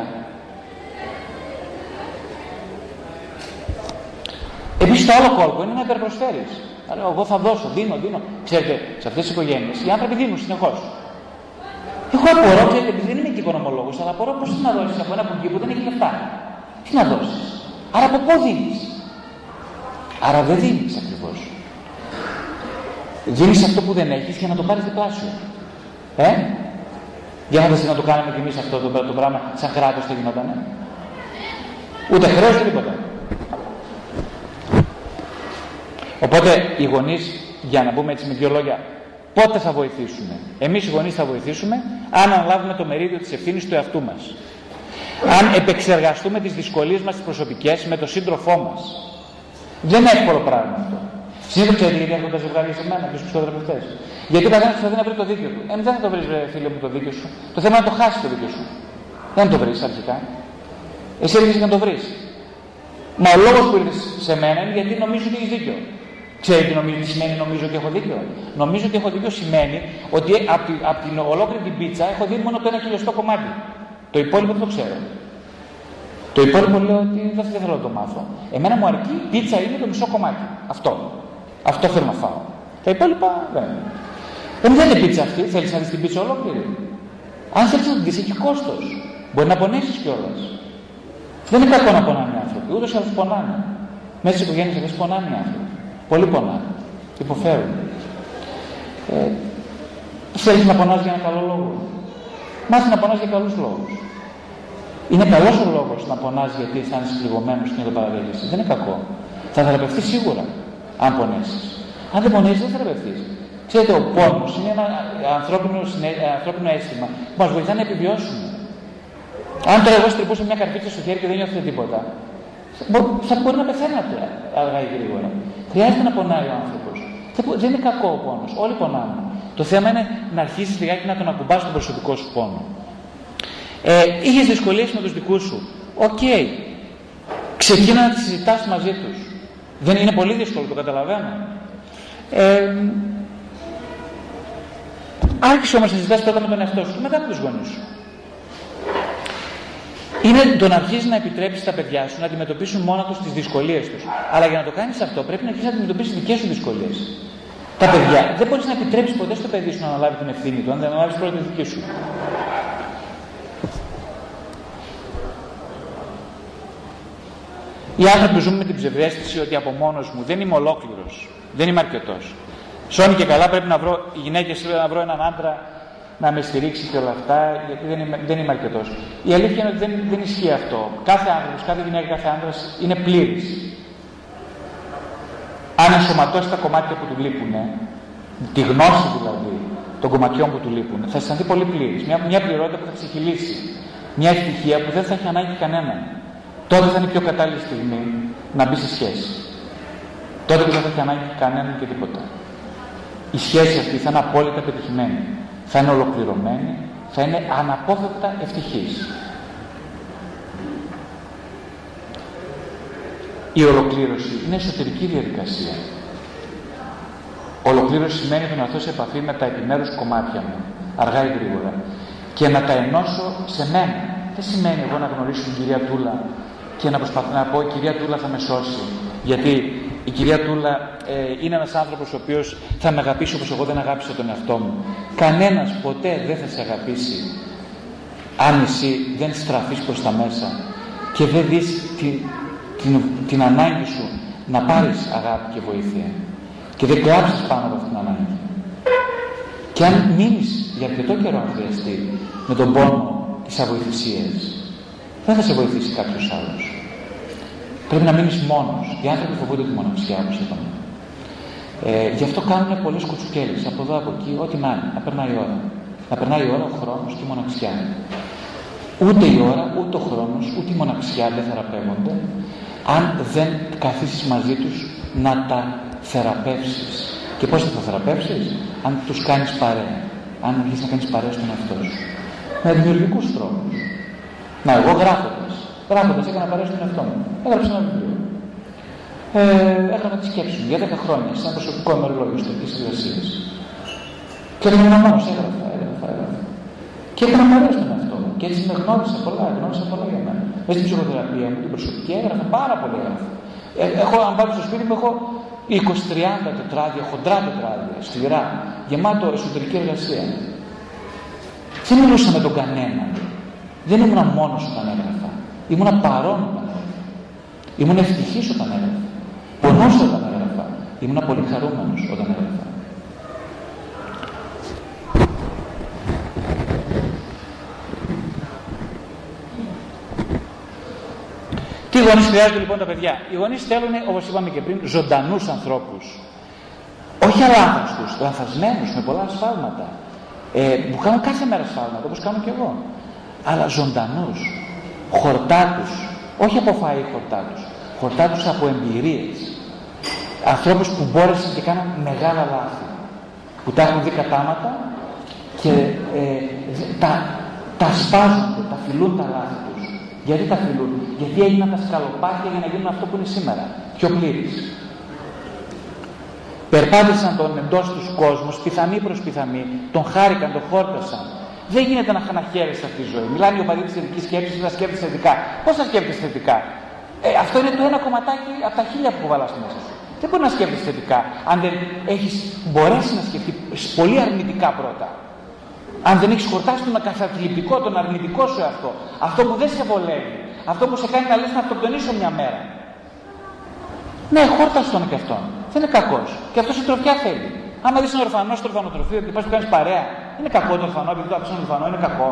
Επίσης το άλλο κόλπο είναι να υπερπροσφέρεις. Αλλά εγώ θα δώσω, δίνω, δίνω. Ξέρετε, σε αυτές τις οικογένειες οι άνθρωποι δίνουν συνεχώς. Εγώ απορώ, ξέρετε, επειδή δεν είναι και οικονομολόγος, αλλά απορώ πώς να δώσεις από ένα κουκκί που δεν έχει λεφτά. Τι να δώσεις. Άρα από πού δίνεις. Άρα δεν δίνεις ακριβώς. Δίνεις αυτό που δεν έχεις για να το πάρεις διπλάσιο. Ε? Για να δεις να το κάνουμε κι εμείς αυτό το πράγμα, σαν κράτος το γινόταν. Ε? Ούτε χρέος, τίποτα. Οπότε οι γονείς, για να πούμε έτσι με δύο λόγια, πότε θα βοηθήσουμε. Εμείς οι γονείς θα βοηθήσουμε αν αναλάβουμε το μερίδιο της ευθύνης του εαυτού μας. Αν επεξεργαστούμε τις δυσκολίες μας τις προσωπικές με τον σύντροφό μας. Δεν είναι εύκολο πράγμα αυτό. Συνήθως ξέρετε γιατί έρχονται τα ζευγάρια σε μένα, τους ψυχοθεραπευτές. Γιατί ο καθένας θα δει να βρει το δίκιο του. Ε, δεν θα το βρεις, φίλε μου, το δίκιο σου. Το θέμα είναι να το χάσεις το δίκιο σου. Δεν το βρεις αρχικά. Εσύ έρχεσαι να το βρεις. Μα ο λόγος που ήρθες σε μένα είναι γιατί νομίζω ότι έχεις δίκιο. Ξέρετε τι σημαίνει νομίζω ότι έχω δίκιο. Νομίζω ότι έχω δίκιο σημαίνει ότι από την, από την ολόκληρη την πίτσα έχω δει μόνο το ένα χιλιοστό κομμάτι. Το υπόλοιπο δεν το ξέρω. Το υπόλοιπο λέω ότι δεν θέλω να το μάθω. Εμένα μου αρκεί η πίτσα είναι το μισό κομμάτι. Αυτό. Αυτό θέλω να φάω. Τα υπόλοιπα δεν. Δεν, δεν είναι πίτσα αυτή. Θέλεις να δεις την πίτσα ολόκληρη. Αν θέλεις να την δεις, έχει κόστος. Μπορεί να πονέσεις κιόλας. Δεν είναι κακό να πονάνε άνθρωποι. Ούτως ή άλλως πονάνε. Μέσα στις οικογένειες αυτές πονάνε άνθρωποι. Πολύ πονά. Υποφέρουν. Ε, θέλεις να πονάς για ένα καλό λόγο. Μάθει να πονάς για καλούς λόγους. Είναι καλός ο λόγος να πονάς γιατί αισθάνεσαι πληγωμένος και να το παραδέχεσαι. Δεν είναι κακό. Θα θεραπευτείς σίγουρα, αν πονέσεις. Αν δεν πονέσεις, δεν θεραπευτείς. Ξέρετε, ο πόνος είναι ένα ανθρώπινο, ανθρώπινο αίσθημα που μας βοηθά να επιβιώσουμε. Αν τώρα εγώ στριπούσα μια καρπίτσα στο χέρι και δεν νιώθετε τίποτα, θα μπορεί να πεθαίνατε αργά ή γρήγορα. Χρειάζεται να πονάει ο άνθρωπος. Δεν είναι κακό ο πόνος. Όλοι πονάμε. Το θέμα είναι να αρχίσεις λιγάκι να τον ακουμπάς τον προσωπικό σου πόνο. Ε, είχες δυσκολίες με τους δικούς σου. Οκ. Okay. Ξεκίνα να τις συζητάς μαζί τους. Δεν είναι πολύ δύσκολο, το καταλαβαίνω. Ε, άρχισε όμως να συζητάς πρώτα με τον εαυτό σου, μετά με τους γονείς σου. Είναι το να αρχίσεις να επιτρέψεις τα παιδιά σου να αντιμετωπίσουν μόνα τους τις δυσκολίες τους. Αλλά για να το κάνεις αυτό, πρέπει να αρχίσεις να αντιμετωπίσεις δικές σου δυσκολίες. Τα παιδιά δεν μπορείς να επιτρέψεις ποτέ στο παιδί σου να αναλάβει την ευθύνη του, αν δεν αναλάβεις πρώτα τη δική σου. Οι άνθρωποι ζουν με την ψευδαίσθηση ότι από μόνος μου δεν είμαι ολόκληρος, δεν είμαι αρκετός. Σώνει και καλά, πρέπει να βρω, οι γυναίκες πρέπει να βρω έναν άντρα να με στηρίξει και όλα αυτά, γιατί δεν είμαι, δεν είμαι αρκετός. Η αλήθεια είναι ότι δεν, δεν ισχύει αυτό. Κάθε άνθρωπος, κάθε γυναίκα, κάθε άντρας είναι πλήρης. Αν ενσωματώσει τα κομμάτια που του λείπουν, τη γνώση δηλαδή των κομματιών που του λείπουν, θα αισθανθεί πολύ πλήρης. Μια, μια πληρότητα που θα ξεχυλήσει. Μια ευτυχία που δεν θα έχει ανάγκη κανέναν. Τότε θα είναι η πιο κατάλληλη στιγμή να μπει σε σχέση. Τότε που δεν θα έχει ανάγκη κανέναν και τίποτα. Η σχέση αυτή θα είναι απόλυτα πετυχημένη. Θα είναι ολοκληρωμένη, θα είναι αναπόφευκτα ευτυχής. Η ολοκλήρωση είναι εσωτερική διαδικασία. Ολοκλήρωση σημαίνει τον εαυτό σε επαφή με τα επιμέρους κομμάτια μου, αργά ή γρήγορα, και να τα ενώσω σε μένα. Δεν σημαίνει εγώ να γνωρίσω την κυρία Τούλα και να προσπαθώ να πω η κυρία Τούλα θα με σώσει. Γιατί η κυρία Τούλα ε, είναι ένας άνθρωπος ο οποίος θα με αγαπήσει όπως εγώ δεν αγάπησα τον εαυτό μου. Κανένας ποτέ δεν θα σε αγαπήσει αν εσύ δεν στραφείς προς τα μέσα και δεν δεις την, την, την ανάγκη σου να πάρεις αγάπη και βοήθεια και δεν κλάψεις πάνω από αυτήν την ανάγκη. Και αν μείνεις για αρκετό καιρό αν χρειαστεί με τον πόνο της αβοηθησίας, δεν θα σε βοηθήσει κάποιος άλλος. Πρέπει να μείνεις μόνος. Οι άνθρωποι φοβούνται τη μοναξιά, όπως είπαμε. Ε, γι' αυτό κάνουν πολλές κουτσουκέλες από εδώ από εκεί, ό,τι να είναι. Να περνάει η ώρα. Να περνάει η ώρα, ο χρόνος και η μοναξιά. Ούτε η ώρα, ούτε ο χρόνος, ούτε η μοναξιά δεν θεραπεύονται αν δεν καθίσεις μαζί τους να τα θεραπεύσεις. Και πώς θα τα θεραπεύσεις, αν τους κάνεις παρέα. Αν αρχίσεις να κάνεις παρέα στον εαυτό σου. Με δημιουργικούς τρόπους. Να, εγώ γράφοντας. Γράφοντας, έκανα παρέα στον εαυτό μου. Έγραψα ένα βιβλίο. Ε, έκανα τη σκέψη μου για δέκα χρόνια σε ένα προσωπικό ημερολόγιο στο της εργασίας. Και ήμουν μόνος, έγραφα, έγραφα, έγραφα. Και ήταν χαρίς με αυτό. Και έτσι με γνώρισα πολλά, γνώρισα πολλά για μένα. Μέσα στην ψυχοθεραπεία μου, την προσωπική, έγραφα πάρα πολύ έγραφα. Ε, έχω, αν πάρω στο σπίτι μου, έχω είκοσι με τριάντα τετράδια, χοντρά τετράδια, σκληρά, γεμάτο εσωτερική εργασία. Δεν μιλούσα με τον κανένα. Δεν ήμουνα μόνος όταν έγραφα. Ήμουνα παρόν όταν έγραφα. Ήμουν ευτυχής όταν έγραφα. Πονούσα όταν έγραφα. Ήμουνα πολύ χαρούμενος όταν έγραφα. Τι γονείς χρειάζονται λοιπόν τα παιδιά? Οι γονείς θέλουν, όπως είπαμε και πριν, ζωντανούς ανθρώπους. Όχι αλάθαστους, λαθασμένους, με πολλά σφάλματα. Ε, που κάνουν κάθε μέρα σφάλματα, όπως κάνω και εγώ. Αλλά ζωντανούς, χορτάτους, όχι από φαΐ χορτάτους, χορτάτους από εμπειρίες. Ανθρώπους που μπόρεσαν και κάναν μεγάλα λάθη. Που τα έχουν δει κατάματα και ε, τα, τα σπάζονται, τα φιλούν τα λάθη τους. Γιατί τα φιλούν? Γιατί έγιναν τα σκαλοπάτια για να γίνουν αυτό που είναι σήμερα. Πιο πλήρης. Περπάτησαν τον εντός τους κόσμους, πιθαμή προς πιθαμή, τον χάρηκαν, τον χόρτασαν. Δεν γίνεται να χαναχαίρεσαι αυτή τη ζωή. Μιλάνε οι οπαδοί της θετικής σκέψης, να σκέφτεσαι θετικά. Πώς θα σκέφτεσαι θετικά? Ε, αυτό είναι το ένα κομματάκι από τα χίλια που βάλας μέσα σου. Δεν μπορεί να σκέφτεσαι θετικά, αν δεν έχεις μπορέσει να σκεφτείς πολύ αρνητικά πρώτα. Αν δεν έχεις χορτάσει τον ακαθαρτηλητικό, τον αρνητικό σου εαυτό, αυτό που δεν σε βολεύει, αυτό που σε κάνει να λες να αυτοκτονήσω μια μέρα. Ναι, χόρτασε τον και αυτόν. Δεν είναι κακός. Και αυτός η τροφιά θέλει. Άμα δεις έναν ορφανό στο ορφανοτροφείο και πας που κάνεις παρέα, είναι κακό το ορφανό, επειδή το άφησε έναν ορφανό, είναι κακό.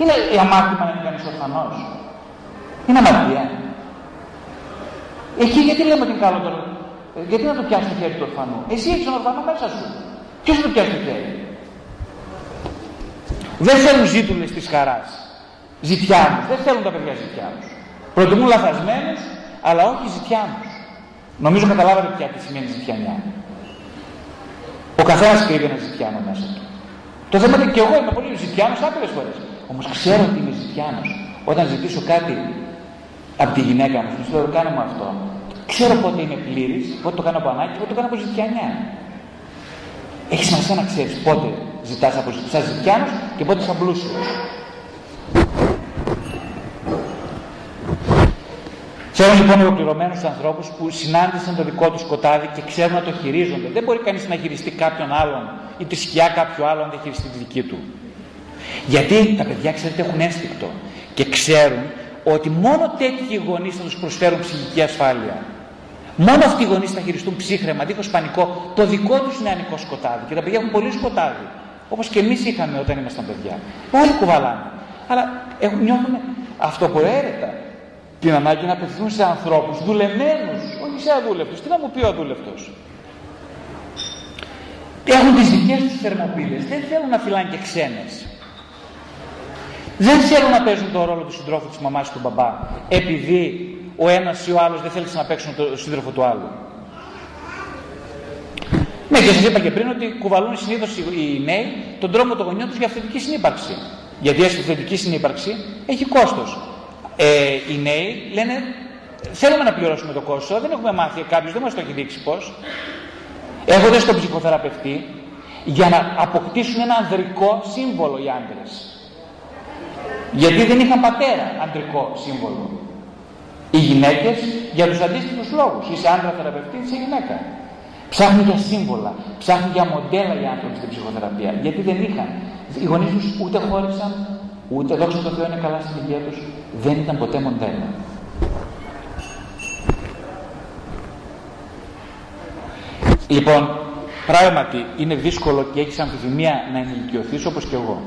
Είναι αμάρτημα να είναι κανείς ορφανός. Είναι αμαρτία. Εκεί γιατί λέμε ότι είναι καλό το... Γιατί να το πιάσει το χέρι του ορφανού? Εσύ έχεις τον ορφανό μέσα σου. Ποιο το πιάσει το χέρι? Δεν θέλουν ζήτουλες της χαράς, ζητιάνους. Δεν θέλουν τα παιδιά ζητιάνους. Προτιμούν λαθασμένους, αλλά όχι ζητιάνους. Νομίζω καταλάβατε πια τι σημαίνει ζητιανιά. Ο καθένας κρύβει ένα ζητιάνο μέσα του. Το θέμα είναι και εγώ είμαι πολύ ζητιάνος άπειρες φορές. Όμως ξέρω ότι είμαι ζητιάνος. Όταν ζητήσω κάτι από τη γυναίκα μου, του λέω κάνε μου αυτό, ξέρω πότε είναι πλήρης, πότε το κάνω από ανάγκη, πότε το κάνω από ζητιανιά. Έχει σημασία να ξέρεις πότε ζητάς από σαν ζητιάνος και πότε σαν πλούσιος. Ξέρουν λοιπόν ολοκληρωμένους ανθρώπους που συνάντησαν το δικό τους σκοτάδι και ξέρουν να το χειρίζονται. Δεν μπορεί κανείς να χειριστεί κάποιον άλλον ή τη σκιά κάποιου άλλου αν δεν χειριστεί τη δική του. Γιατί τα παιδιά, ξέρετε, έχουν ένστικτο και ξέρουν ότι μόνο τέτοιοι γονείς θα τους προσφέρουν ψυχική ασφάλεια. Μόνο αυτοί οι γονείς θα χειριστούν ψύχραιμα, δίχως πανικό, το δικό τους νεανικό σκοτάδι. Και τα παιδιά έχουν πολύ σκοτάδι. Όπως και εμείς είχαμε όταν ήμασταν παιδιά. Όλοι κουβαλάνε. Αλλά έχουν, νιώθουν αυτοπροαίρετα την ανάγκη να απευθυνθούν σε ανθρώπους δουλεμένους, όχι σε αδούλευτους. Τι να μου πει ο αδούλευτος? Έχουν τις δικές τους θερμοπύλες. Δεν θέλουν να φυλάνε και ξένες. Δεν θέλουν να παίζουν τον ρόλο του συντρόφου, της μαμάς, του μπαμπά, επειδή ο ένας ή ο άλλος δεν θέλησε να παίξουν τον σύντροφο του άλλου. Ναι, και σας είπα και πριν ότι κουβαλούν συνήθως οι νέοι τον τρόμο των γονιών τους για αυθεντική συνύπαρξη. Γιατί η αυθεντική συνύπαρξη έχει κόστος. Ε, οι νέοι λένε θέλουμε να πληρώσουμε το κόστος, δεν έχουμε μάθει, κάποιος δεν μας το έχει δείξει πώς. Έχονται στον ψυχοθεραπευτή για να αποκτήσουν ένα ανδρικό σύμβολο οι άντρες. Γιατί δεν είχαν πατέρα ανδρικό σύμβολο. Οι γυναίκες για τους αντίστοιχους λόγους. Είσαι άντρα θεραπευτή, είσαι γυναίκα. Ψάχνουν για σύμβολα, ψάχνουν για μοντέλα οι άνθρωποι στην ψυχοθεραπεία. Γιατί δεν είχαν. Οι γονείς τους ούτε χώρισαν, ούτε δόξα τω Θεώ είναι καλά στην υγεία τους. Δεν ήταν ποτέ μοντέλα. Λοιπόν, πράγματι είναι δύσκολο και έχεις αμφιθυμία να ενηλικιωθείς όπως και εγώ.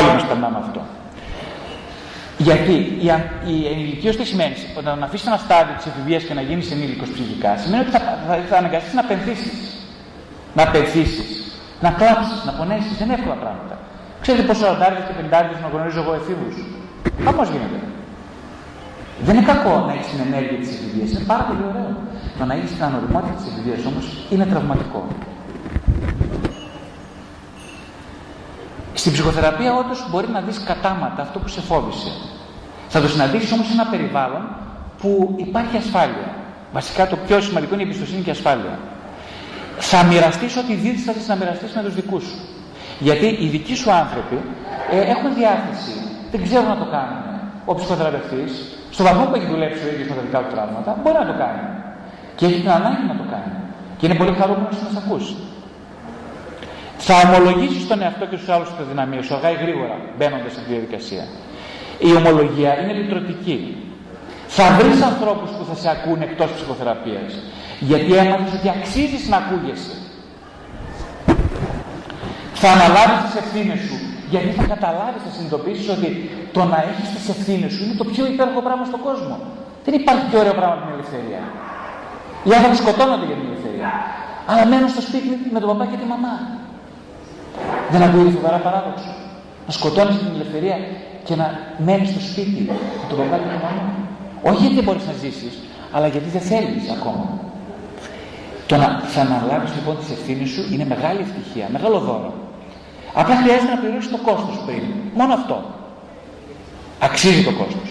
Όλοι μας περνάμε αυτό. Γιατί η, α, η ενηλικίωση τι σημαίνει? Όταν αφήσεις ένα στάδιο της εφηβείας και να γίνεις ενήλικος ψυχικά, σημαίνει ότι θα, θα, θα αναγκαστείς να πενθήσεις. Να πενθήσεις, να κλάψεις, να πονέσεις. Δεν είναι εύκολα πράγματα. Ξέρετε πόσο σαραντάριδες και πεντάριδες να γνωρίζω εγώ εφήβους? Χαμός γίνεται. Δεν είναι κακό να έχεις την ενέργεια της εφηβείας, είναι πάρα πολύ ωραίο. Το να έχεις την ανοριμότητα της εφηβείας όμως είναι τραυματικό. Στην ψυχοθεραπεία όντως μπορεί να δεις κατάματα αυτό που σε φόβησε. Θα το συναντήσεις όμως σε ένα περιβάλλον που υπάρχει ασφάλεια. Βασικά το πιο σημαντικό είναι η εμπιστοσύνη και η ασφάλεια. Θα μοιραστείς ό,τι δίδυστασες να μοιραστείς με τους δικούς σου. Γιατί οι δικοί σου άνθρωποι ε, έχουν διάθεση, δεν ξέρουν να το κάνουν. Ο ψυχοθεραπευτής, στον βαθμό που έχει δουλέψει ο ίδιος με τα δικά του τραύματα, μπορεί να το κάνει. Και έχει την ανάγκη να το κάνει. Και είναι πολύ χαρούμενος να σε ακούσει. Θα ομολογήσεις τον εαυτό και στους άλλους τις δυναμίες σου, αργά ή γρήγορα, μπαίνοντας στη διαδικασία. Η ομολογία είναι λυτρωτική. Θα βρεις ανθρώπους που θα σε ακούνε εκτός ψυχοθεραπείας. Γιατί έμαθες ότι αξίζεις να ακούγεσαι. Θα αναλάβεις τις ευθύνες σου. Γιατί θα καταλάβεις, θα συνειδητοποιήσεις ότι το να έχεις τις ευθύνες σου είναι το πιο υπέροχο πράγμα στον κόσμο. Δεν υπάρχει πιο ωραίο πράγμα από την ελευθερία. Οι άνθρωποι σκοτώνονται για την ελευθερία. Αλλά μένουν στο σπίτι με τον παπά και τη μαμά. Δεν ακούγεται φοβερά παράδοξο? Να σκοτώνεις την ελευθερία και να μένεις στο σπίτι με τον παπά και τη μαμά. Όχι γιατί δεν μπορείς να ζήσεις, αλλά γιατί δεν θέλεις ακόμα. Το να θα αναλάβεις λοιπόν τις ευθύνες σου είναι μεγάλη ευτυχία, μεγάλο δώρο. Απλά χρειάζεται να πληρώσεις το κόστος πριν. Μόνο αυτό. Αξίζει το κόστος.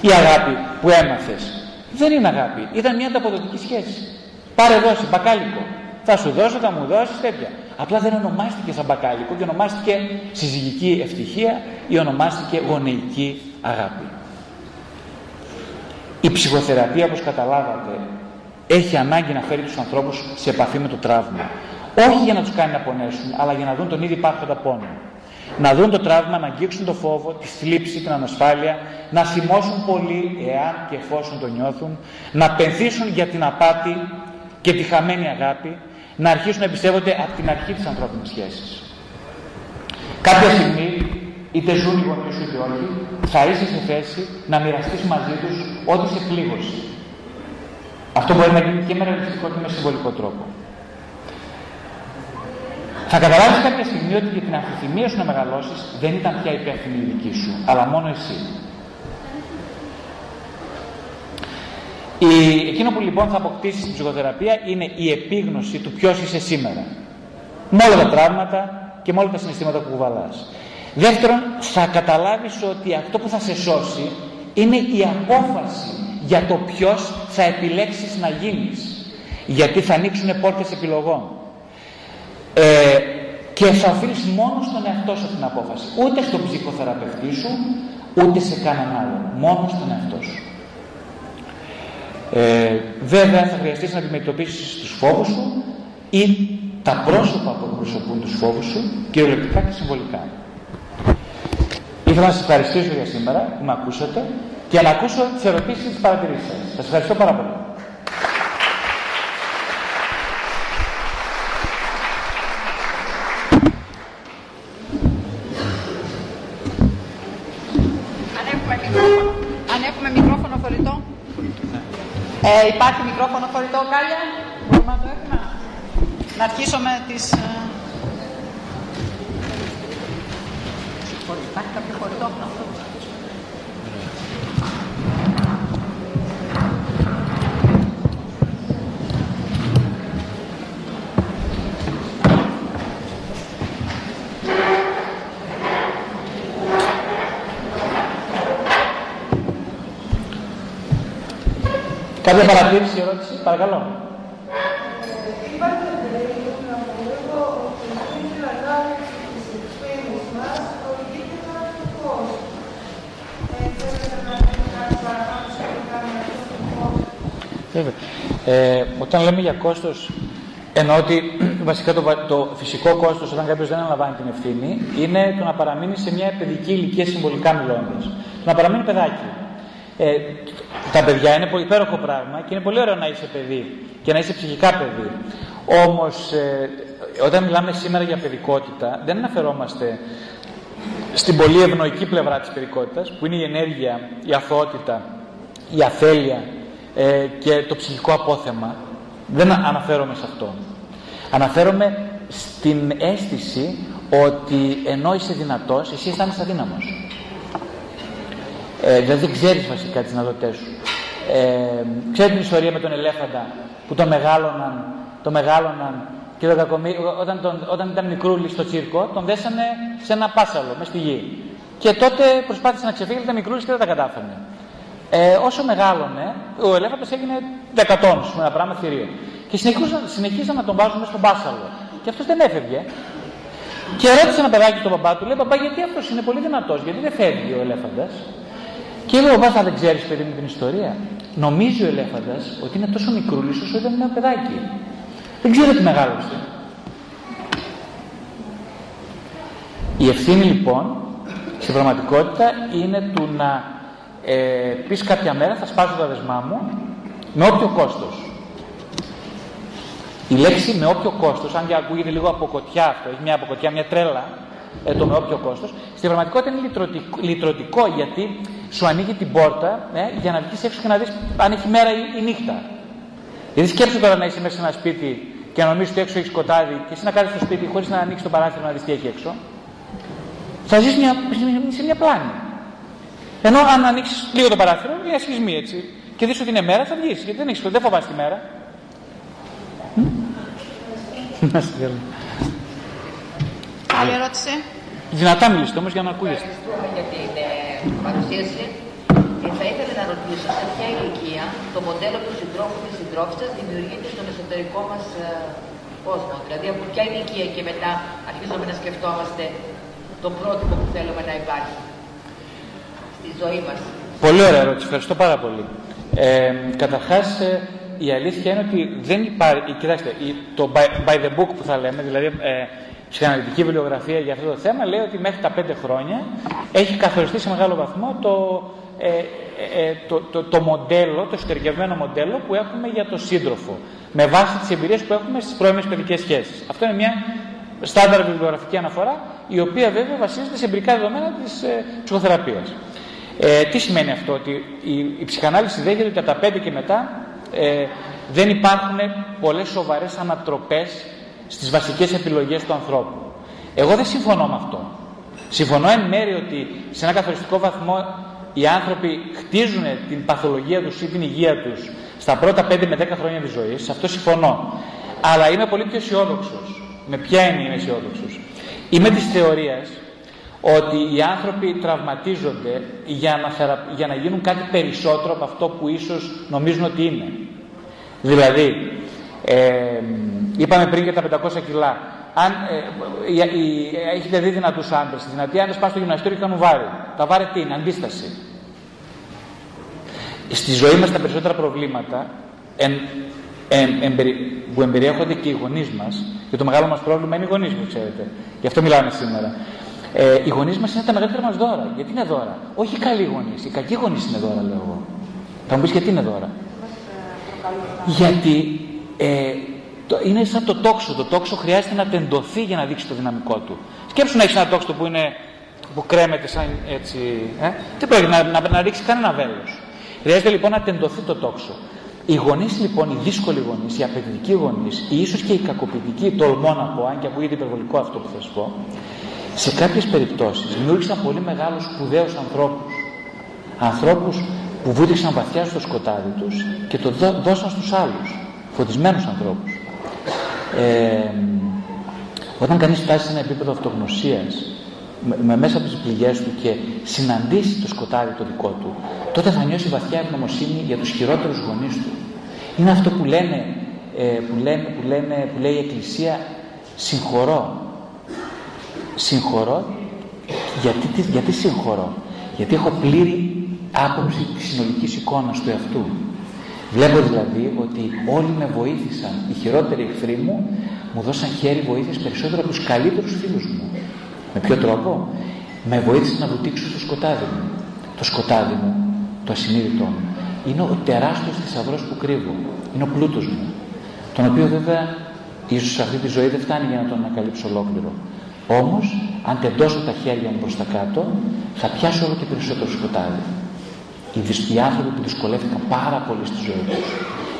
Η αγάπη που έμαθες δεν είναι αγάπη. Ήταν μια ανταποδοτική σχέση. Πάρε δώσει, μπακάλικο. Θα σου δώσω, θα μου δώσεις, τέτοια. Απλά δεν ονομάστηκε σαν μπακάλικο και ονομάστηκε συζυγική ευτυχία ή ονομάστηκε γονεϊκή αγάπη. Η ψυχοθεραπεία, όπως καταλάβατε, έχει ανάγκη να φέρει τους ανθρώπους σε επαφή με το τραύμα. Όχι για να τους κάνει να πονέσουν, αλλά για να δουν τον ήδη υπάρχοντα πόνο. Να δουν το τραύμα, να αγγίξουν το φόβο, τη θλίψη, την ανασφάλεια, να θυμώσουν πολύ εάν και εφόσον το νιώθουν, να πενθήσουν για την απάτη και τη χαμένη αγάπη, να αρχίσουν να εμπιστεύονται από την αρχή της ανθρώπινης σχέσης. Κάποια στιγμή, είτε ζουν οι γονείς σου είτε όχι, θα είσαι σε θέση να μοιραστείς μαζί τους ό,τι σε πλήγωσε. Αυτό μπορεί να γίνει και με ρεαλιστικό και με συμβολικό τρόπο. Θα καταλάβεις κάποια στιγμή ότι για την αμφιθυμία σου να μεγαλώσεις δεν ήταν πια υπεύθυνη η δική σου, αλλά μόνο εσύ. Η... Εκείνο που λοιπόν θα αποκτήσεις στην ψυχοθεραπεία είναι η επίγνωση του ποιος είσαι σήμερα. Με όλα τα τραύματα και με όλα τα συναισθήματα που κουβαλάς. Δεύτερον, θα καταλάβεις ότι αυτό που θα σε σώσει είναι η απόφαση για το ποιος θα επιλέξεις να γίνεις. Γιατί θα ανοίξουν πόρτες επιλογών. Ε, και θα οφείλεις μόνο στον εαυτό σου την απόφαση, ούτε στον ψυχοθεραπευτή σου ούτε σε κανέναν άλλον, μόνο στον εαυτό σου. ε, βέβαια θα χρειαστείς να αντιμετωπίσεις τους φόβους σου ή τα πρόσωπα που εκπροσωπούν τους φόβους σου, κυριολεκτικά και συμβολικά. Ήθελα να σας ευχαριστήσω για σήμερα που με ακούσατε και να ακούσω τις ερωτήσεις και τις παρατηρήσεις σας. Σας ευχαριστώ πάρα πολύ. Ε, υπάρχει μικρόφωνο χωριτό, Κάλια, μπορούμε να το έχουμε. Να αρχίσω με τις... Ε... Υπάρχει κάποιο χωριτό, αυτό. Κάποια παρατήρηση, ερώτηση, παρακαλώ. Υπάρχει ένα περίπτωση να ομολογώ ότι πριν την ανάλυση της εξπέμβης μας προηγείται κάποιο φως. Θέλετε να κάνουμε κάτι παραπάνω σε αυτά με αυτό το φως? Βέβαια. Όταν λέμε για κόστος, εννοώ ότι βασικά το, το φυσικό κόστος όταν κάποιος δεν αναλαμβάνει την ευθύνη είναι το να παραμείνει σε μια παιδική ηλικία, συμβολικά μιλώντας. Να παραμείνει παιδάκι. Ε, τα παιδιά είναι υπέροχο πράγμα και είναι πολύ ωραίο να είσαι παιδί και να είσαι ψυχικά παιδί. Όμως ε, όταν μιλάμε σήμερα για παιδικότητα δεν αναφερόμαστε στην πολύ ευνοϊκή πλευρά της παιδικότητας που είναι η ενέργεια, η αθωότητα, η αφέλεια ε, και το ψυχικό απόθεμα. Δεν αναφέρομαι σε αυτό. Αναφέρομαι στην αίσθηση ότι ενώ είσαι δυνατός, εσύ αισθάνεσαι αδύναμος. Ε, δηλαδή δεν ξέρεις βασικά τις δυνατότητές σου. Ε, ξέρετε την ιστορία με τον ελέφαντα που το μεγάλωναν, το μεγάλωναν και το κακομί... όταν, τον, όταν ήταν μικρούλι στο τσίρκο τον δέσανε σε ένα πάσαλο μες στη γη. Και τότε προσπάθησε να ξεφύγει, ήταν μικρούλις και δεν τα κατάφερνε. Ε, όσο μεγάλωνε, ο ελέφαντας έγινε δεκατόνους με ένα πράγμα θηρίο. Και συνεχίζαν, συνεχίζαν να τον βάζουν μες στον πάσαλο. Και αυτός δεν έφευγε. Και ρώτησε ένα παιδάκι τον παπά του, λέει: Παπά, γιατί αυτός είναι πολύ δυνατός, γιατί δεν φεύγει ο ελέφαντας? Και λέει ο παπάς: Δεν ξέρεις, παιδί μου, την ιστορία. Νομίζει ο ελέφαντας ότι είναι τόσο μικρούλης όσο ήταν ένα παιδάκι. Δεν ξέρει ότι μεγάλωσε. Η ευθύνη λοιπόν στην πραγματικότητα είναι του να ε, πεις κάποια μέρα θα σπάσω τα δεσμά μου με όποιο κόστος. Η λέξη με όποιο κόστος, αν και ακούγεται λίγο αποκοτιά αυτό, έχει μια αποκοτιά, μια τρέλα, ε, το με όποιο κόστος, στην πραγματικότητα είναι λυτρωτικό, λυτρωτικό γιατί σου ανοίγει την πόρτα ε, για να βγεις έξω και να δεις αν έχει μέρα ή νύχτα. Γιατί σκέψου τώρα να είσαι μέσα σε ένα σπίτι και να νομίζεις ότι έξω έχει σκοτάδι και εσύ να κάτσεις στο σπίτι χωρίς να ανοίξεις το παράθυρο να δεις τι έχει έξω. Θα ζεις μια, σε μια πλάνη. Ενώ αν ανοίξεις λίγο το παράθυρο, μια σχισμή έτσι, και δεις ότι είναι μέρα, θα βγεις. Γιατί δεν έχεις, δεν φοβάσαι τη μέρα. Να σε θέλω. Άλλη ερώτηση. Δυνατά μιλήστε όμως για να ακούγεστε. Ευχαριστούμε για την παρουσίαση. Και θα ήθελα να ρωτήσω σε ποια ηλικία το μοντέλο του συντρόφου και συντρόφου σας δημιουργείται στον εσωτερικό μας κόσμο. Δηλαδή από ποια ηλικία και μετά αρχίζουμε να σκεφτόμαστε το πρότυπο που θέλουμε να υπάρχει στη ζωή μας. Πολύ ωραία ερώτηση. Ευχαριστώ πάρα πολύ. Ε, καταρχάς, η αλήθεια είναι ότι δεν υπάρχει... Κοιτάξτε, το by, by the book που θα λέμε, δηλαδή ε, ψυχαναλυτική βιβλιογραφία για αυτό το θέμα, λέει ότι μέχρι τα πέντε χρόνια έχει καθοριστεί σε μεγάλο βαθμό το, ε, ε, το, το, το μοντέλο, το εσωτερικευμένο μοντέλο που έχουμε για τον σύντροφο, με βάση τις εμπειρίες που έχουμε στις πρώιμες παιδικές σχέσεις. Αυτό είναι μια στάνταρ βιβλιογραφική αναφορά, η οποία βέβαια βασίζεται σε εμπειρικά δεδομένα της ε, ψυχοθεραπείας. Ε, τι σημαίνει αυτό? Ότι η, η ψυχανάλυση δέχεται ότι από τα πέντε και μετά ε, δεν υπάρχουν πολλές σοβαρές ανατροπές στις βασικές επιλογές του ανθρώπου. Εγώ δεν συμφωνώ με αυτό. Συμφωνώ εν μέρει ότι σε ένα καθοριστικό βαθμό οι άνθρωποι χτίζουν την παθολογία τους ή την υγεία τους στα πρώτα πέντε με δέκα χρόνια της ζωής. Σε αυτό συμφωνώ. Αλλά είμαι πολύ πιο αισιόδοξος. Με ποια έννοια είμαι αισιόδοξος? Είμαι της θεωρίας ότι οι άνθρωποι τραυματίζονται για να, θερα... για να γίνουν κάτι περισσότερο από αυτό που ίσως νομίζουν ότι είναι. Δηλαδή, ε, είπαμε πριν για τα πεντακόσια κιλά. Αν, ε, ε, ε, έχετε δει δυνατούς άντρες, οι δυνατοί άντρες πάνε στο γυμναστήριο και κάνουν βάρη. Τα βάρη τι είναι? Αντίσταση. Στη ζωή μας τα περισσότερα προβλήματα εν, εν, εν, που εμπεριέχονται και οι γονείς μας, και το μεγάλο μας πρόβλημα είναι οι γονείς μας, ξέρετε. Γι' αυτό μιλάμε σήμερα. Ε, οι γονείς μας είναι τα μεγαλύτερα μας δώρα. Γιατί είναι δώρα? Όχι οι καλοί γονείς. Οι κακοί γονείς είναι δώρα, λέω εγώ. Θα μου πεις γιατί είναι δώρα. Γιατί ε, το, είναι σαν το τόξο. Το τόξο χρειάζεται να τεντωθεί για να δείξει το δυναμικό του. Σκέψου να έχεις ένα τόξο που, είναι, που κρέμεται σαν έτσι. Ε? Δεν πρέπει να, να, να ρίξει κανένα βέλος. Χρειάζεται λοιπόν να τεντωθεί το τόξο. Οι γονείς λοιπόν, οι δύσκολοι γονείς, οι απαιτητικοί γονείς, ή ίσως και οι κακοποιητικοί, τολμώ να πω, αν και ακούγεται υπερβολικό αυτό που θα σου πω, σε κάποιες περιπτώσεις δημιούργησαν πολύ μεγάλους σπουδαίους ανθρώπους. Ανθρώπους που βούτυξαν βαθιά στο σκοτάδι τους και το δώσαν στους άλλους. Φωτισμένους ανθρώπους. Ε, όταν κανείς φτάσει σε ένα επίπεδο αυτογνωσίας, με, με μέσα από τις πληγές του και συναντήσει το σκοτάδι το δικό του, τότε θα νιώσει βαθιά ευγνωμοσύνη για τους χειρότερους γονείς του. Είναι αυτό που λένε, ε, που, λένε, που, λένε, που λέει η Εκκλησία, συγχωρώ. Συγχωρώ. Γιατί, γιατί συγχωρώ? Γιατί έχω πλήρη άποψη της συνολικής εικόνας του εαυτού. Βλέπω δηλαδή ότι όλοι με βοήθησαν. Οι χειρότεροι εχθροί μου μου δώσαν χέρι βοήθειας περισσότερο από τους καλύτερους φίλους μου. Με ποιο τρόπο? Με βοήθησε να βουτήξω στο σκοτάδι μου. Το σκοτάδι μου, το ασυνείδητό μου, είναι ο τεράστιος θησαυρός που κρύβω. Είναι ο πλούτος μου. Τον οποίο βέβαια ίσως σε αυτή τη ζωή δεν φτάνει για να τον ανακαλύψω ολόκληρο. Όμως, αν τεντώσω τα χέρια μου προς τα κάτω, θα πιάσω όλο και περισσότερο σκοτάδι. Οι άνθρωποι που δυσκολεύτηκαν πάρα πολύ στη ζωή τους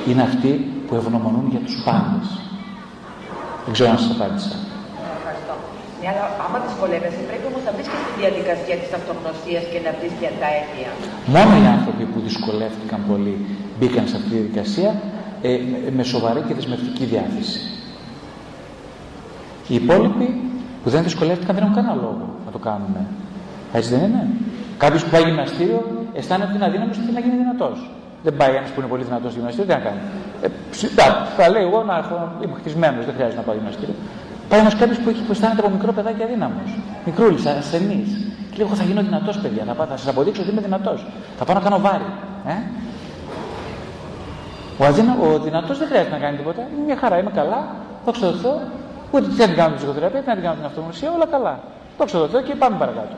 είναι αυτοί που ευγνωμονούν για τους πάντες. Δεν ξέρω αν σας απάντησα. Ναι, αλλά άμα δυσκολεύεσαι, πρέπει όμως να μπεις και στη διαδικασία της αυτογνωσίας και να μπεις για τα αίτια. Μόνο οι άνθρωποι που δυσκολεύτηκαν πολύ μπήκαν σε αυτή τη διαδικασία ε, με σοβαρή και δεσμευτική διάθεση. Οι υπόλοιποι που δεν δυσκολεύτηκαν δεν έχουν κανένα λόγο να το κάνουν. Έτσι δεν είναι? Κάποιος που πάει γυμναστήριο αισθάνεται ότι είναι αδύναμος και θέλει να γίνει δυνατός. Δεν πάει ένας που είναι πολύ δυνατός στο γυμναστήριο, τι να κάνει? Ε, ψητά, θα λέει εγώ να είμαι χτισμένος, δεν χρειάζεται να πάω γυμναστήριο. Πάει ένας κάποιος που, που αισθάνεται από μικρό παιδάκι αδύναμος, μικρούλης, ασθενής. Και λέει: εγώ θα γίνω δυνατός, παιδιά. Θα, θα σας αποδείξω ότι είμαι δυνατός. Θα πάω να κάνω βάρη. Ε? Ο, αδύνα, ο δυνατός δεν χρειάζεται να κάνει τίποτα. Είναι μια χαρά, είμαι καλά. Δόξα τω Θεώ. Ούτε τι θα την κάνω ψυχοθεραπεία, τι θα την κάνω την αυτογνωσία, όλα καλά. Δόξα τω Θεώ και πάμε παρακάτω.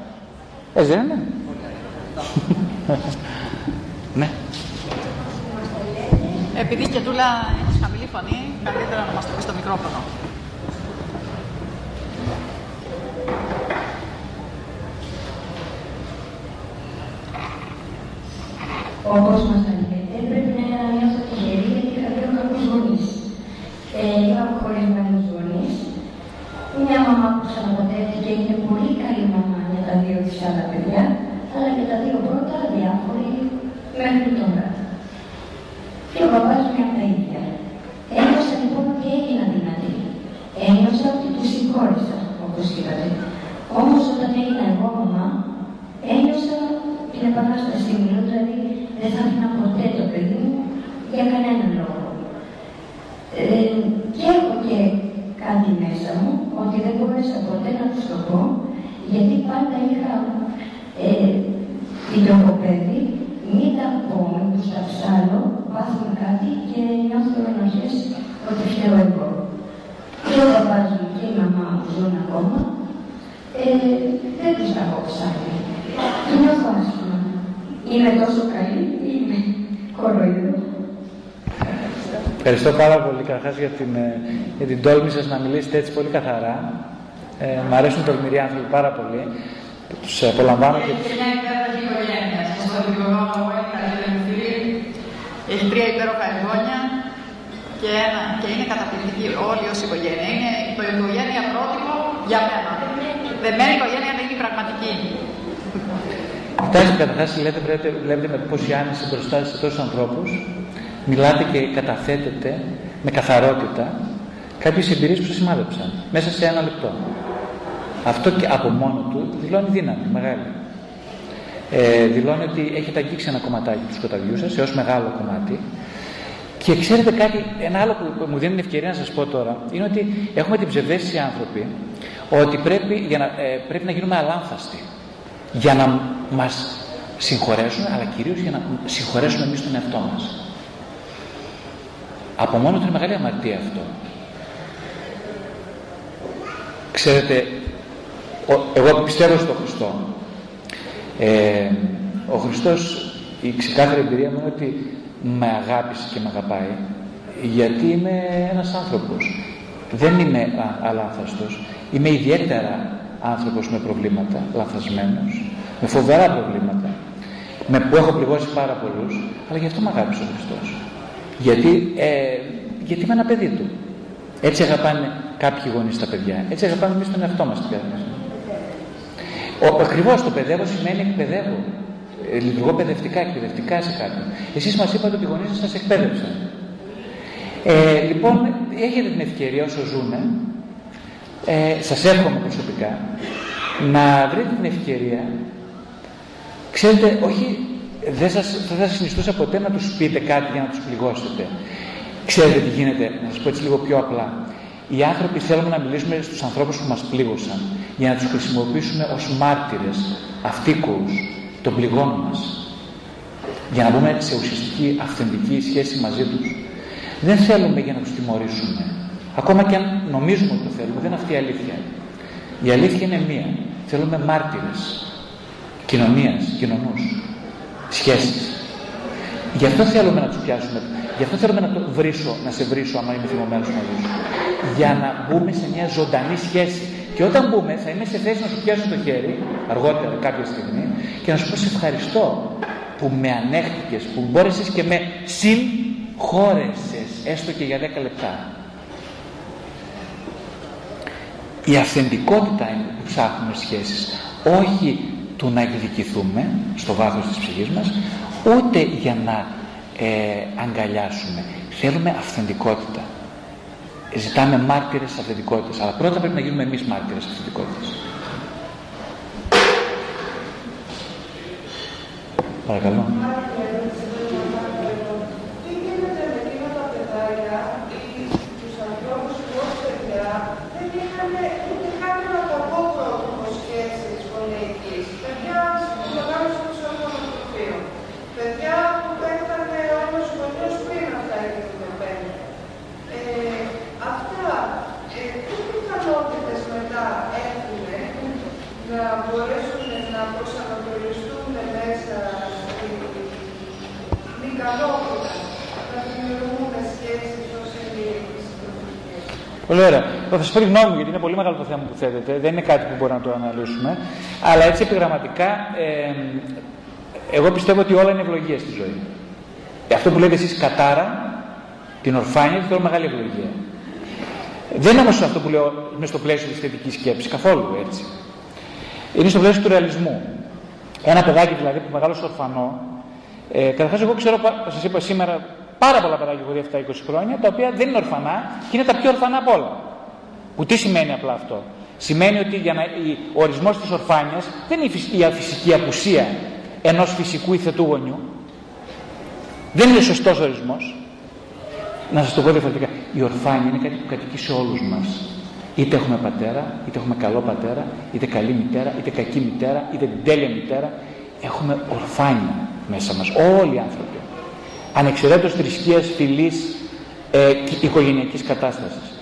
Έτσι δεν είναι. Ναι. Επειδή και τούλα έχει χαμηλή φωνή, καλύτερα να μας το πει στο μικρόφωνο. Ο κόσμος να λέγεται, πρέπει να νιώθω τυχερή γιατί είχα δύο κακούς γονείς. Είχα αποχωρισμένους γονείς. Μια μαμά που ξαναπατεύτηκε είναι πολύ καλή μαμά για τα δύο της άλλα παιδιά, αλλά και τα δύο πρώτα διάφοροι μέχρι τώρα. Και ο παπάς μου είναι τα ίδια. Ένιωσα λοιπόν και έγινα δυνατή. Ένιωσα ότι τους συγχώρησα, όπως είπατε. Όμως όταν έγινα εγώ μαμά, ένιωσα την επανάσταση μου, δηλαδή δεν θα έφυγα ποτέ το παιδί μου για κανέναν λόγο. Ε, και έχω και κάτι μέσα μου, ότι δεν μπορέσα ποτέ να τους το πω, γιατί πάντα είχα ε, την τροχοπέδη, μην τα πω, μην τους τα ψάλω, πάθουν κάτι και νιώθω ενοχές ότι φταίω εγώ. Και ο παπάς μου και η μαμά μου ζουν ακόμα, ε, δεν τους τα έχω ψάλει. Είναι άσχημα. Είμαι τόσο καλή, είμαι κοροϊδό. Ευχαριστώ πάρα πολύ καταρχάς για την, για την τόλμη σας να μιλήσετε έτσι πολύ καθαρά. Ε, μ' αρέσουν τολμηροί άνθρωποι πάρα πολύ. Τους απολαμβάνω και... Έχει μια υπέροχη οικογένεια. Στο δικογόνο μου έχει καλή. Έχει τρία υπέροχα εγγόνια και, ένα, και είναι καταπληκτική όλη ως οικογένεια. Είναι το οικογένεια πρότυπο για μένα. Δεμένη οικογένεια δεν είναι πραγματική. Κοιτάξτε, καταρχάς λέτε, βλέπετε με πόση άνεση μπροστά σε τόσους ανθρώπους, μιλάτε και καταθέτετε με καθαρότητα κάποιες εμπειρίες που σας σημάδεψαν μέσα σε ένα λεπτό. Αυτό και από μόνο του δηλώνει δύναμη μεγάλη. Ε, δηλώνει ότι έχετε αγγίξει ένα κομματάκι του σκοταδιού σας, έως μεγάλο κομμάτι. Και ξέρετε κάτι, ένα άλλο που μου δίνει την ευκαιρία να σας πω τώρα, είναι ότι έχουμε την ψευδαίσθηση άνθρωποι ότι πρέπει, για να, ε, πρέπει να γίνουμε αλάνθαστοι. Για να μας συγχωρέσουν, αλλά κυρίως για να συγχωρέσουμε εμείς τον εαυτό μας. Από μόνο του είναι μεγάλη αμαρτία αυτό. Ξέρετε, εγώ πιστεύω στον Χριστό. Ε, ο Χριστός, η ξεκάθαρη εμπειρία μου είναι ότι με αγάπησε και με αγαπάει, γιατί είμαι ένας άνθρωπος. Δεν είμαι αλάνθαστος, είμαι ιδιαίτερα άνθρωπος με προβλήματα, λανθασμένος, με φοβερά προβλήματα, με που έχω πληγώσει πάρα πολλούς, αλλά γι' αυτό με αγάπησε ο Χριστός. Γιατί, ε, γιατί είμαι ένα παιδί του. Έτσι αγαπάνε κάποιοι γονείς τα παιδιά, έτσι αγαπάνε εμείς τον εαυτό μας. Ακριβώς το παιδεύω σημαίνει εκπαιδεύω. Ε, λειτουργώ παιδευτικά, εκπαιδευτικά σε κάποιον. Εσείς μας είπατε ότι οι γονείς σας εκπαίδευσαν. Ε, λοιπόν, έχετε την ευκαιρία όσο ζούμε. Ε, σας εύχομαι προσωπικά να βρείτε την ευκαιρία. Ξέρετε, όχι, δεν σας, δεν σας συνιστούσα ποτέ να τους πείτε κάτι για να τους πληγώσετε. Ξέρετε τι γίνεται, να σας πω έτσι λίγο πιο απλά. Οι άνθρωποι θέλουν να μιλήσουμε στους ανθρώπους που μας πλήγωσαν για να τους χρησιμοποιήσουμε ως μάρτυρες, αυτοίκους των πληγών μας, για να μπούμε σε ουσιαστική, αυθεντική σχέση μαζί τους. Δεν θέλουμε για να τους τιμωρήσουμε. Ακόμα και αν νομίζουμε ότι το θέλουμε, δεν είναι αυτή η αλήθεια. Η αλήθεια είναι μία. Θέλουμε μάρτυρες κοινωνίας, κοινωνούς, σχέσεις. Γι' αυτό θέλουμε να τους πιάσουμε, γι' αυτό θέλουμε να το βρίσω, να σε βρίσω, άμα είμαι θυμωμένος μαζί σου. Για να μπούμε σε μια ζωντανή σχέση. Και όταν μπούμε, θα είμαι σε θέση να σου πιάσω το χέρι, αργότερα κάποια στιγμή, και να σου πω σε ευχαριστώ που με ανέχτηκες, που μπόρεσες και με συγχώρεσες, έστω και για δέκα λεπτά. Η αυθεντικότητα είναι που ψάχνουμε σχέσεις, όχι του να εκδικηθούμε στο βάθος της ψυχής μας, ούτε για να ε, αγκαλιάσουμε. Θέλουμε αυθεντικότητα. Ζητάμε μάρτυρες αυθεντικότητας, αλλά πρώτα πρέπει να γίνουμε εμείς μάρτυρες αυθεντικότητας. Παρακαλώ. Δεν μπορέσουν να προσανατολιστούν μέσα στην δικαλότητα, να δημιουργούν σχέσεις ως ενήλικες συντροφικές. Πολύ ωραία. Θα σας πω τη γνώμη μου, γιατί είναι πολύ μεγάλο το θέμα που θέτετε. Δεν είναι κάτι που μπορούμε να το αναλύσουμε. Αλλά έτσι επιγραμματικά, ε, εγώ πιστεύω ότι όλα είναι ευλογία στη ζωή. Αυτό που λέτε εσείς κατάρα, την ορφάνεια, θεωρώ μεγάλη ευλογία. Δεν είναι όμως αυτό που λέω μες στο πλαίσιο της θετικής σκέψης, καθόλου έτσι. Είναι στο πλαίσιο του ρεαλισμού. Ένα παιδάκι δηλαδή που μεγάλωσε ορφανό, ε, καταρχάς εγώ ξέρω, σας είπα σήμερα, πάρα πολλά παιδάκια που έχω δει αυτά είκοσι χρόνια, τα οποία δεν είναι ορφανά και είναι τα πιο ορφανά από όλα. Που τι σημαίνει απλά αυτό? Σημαίνει ότι για να, η, ο ορισμός της ορφάνειας δεν είναι η, η φυσική απουσία ενός φυσικού ή θετού γονιού. Δεν είναι σωστός ορισμός. Να σας το πω διαφορετικά. Η ορφάνεια είναι κάτι που κατοικεί σε όλους μας. Είτε έχουμε πατέρα, είτε έχουμε καλό πατέρα, είτε καλή μητέρα, είτε κακή μητέρα, είτε τέλεια μητέρα. Έχουμε ορφάνεια μέσα μας. Όλοι οι άνθρωποι. Ανεξαιρέτως θρησκείας, φιλής, ε, οικογενειακής κατάστασης.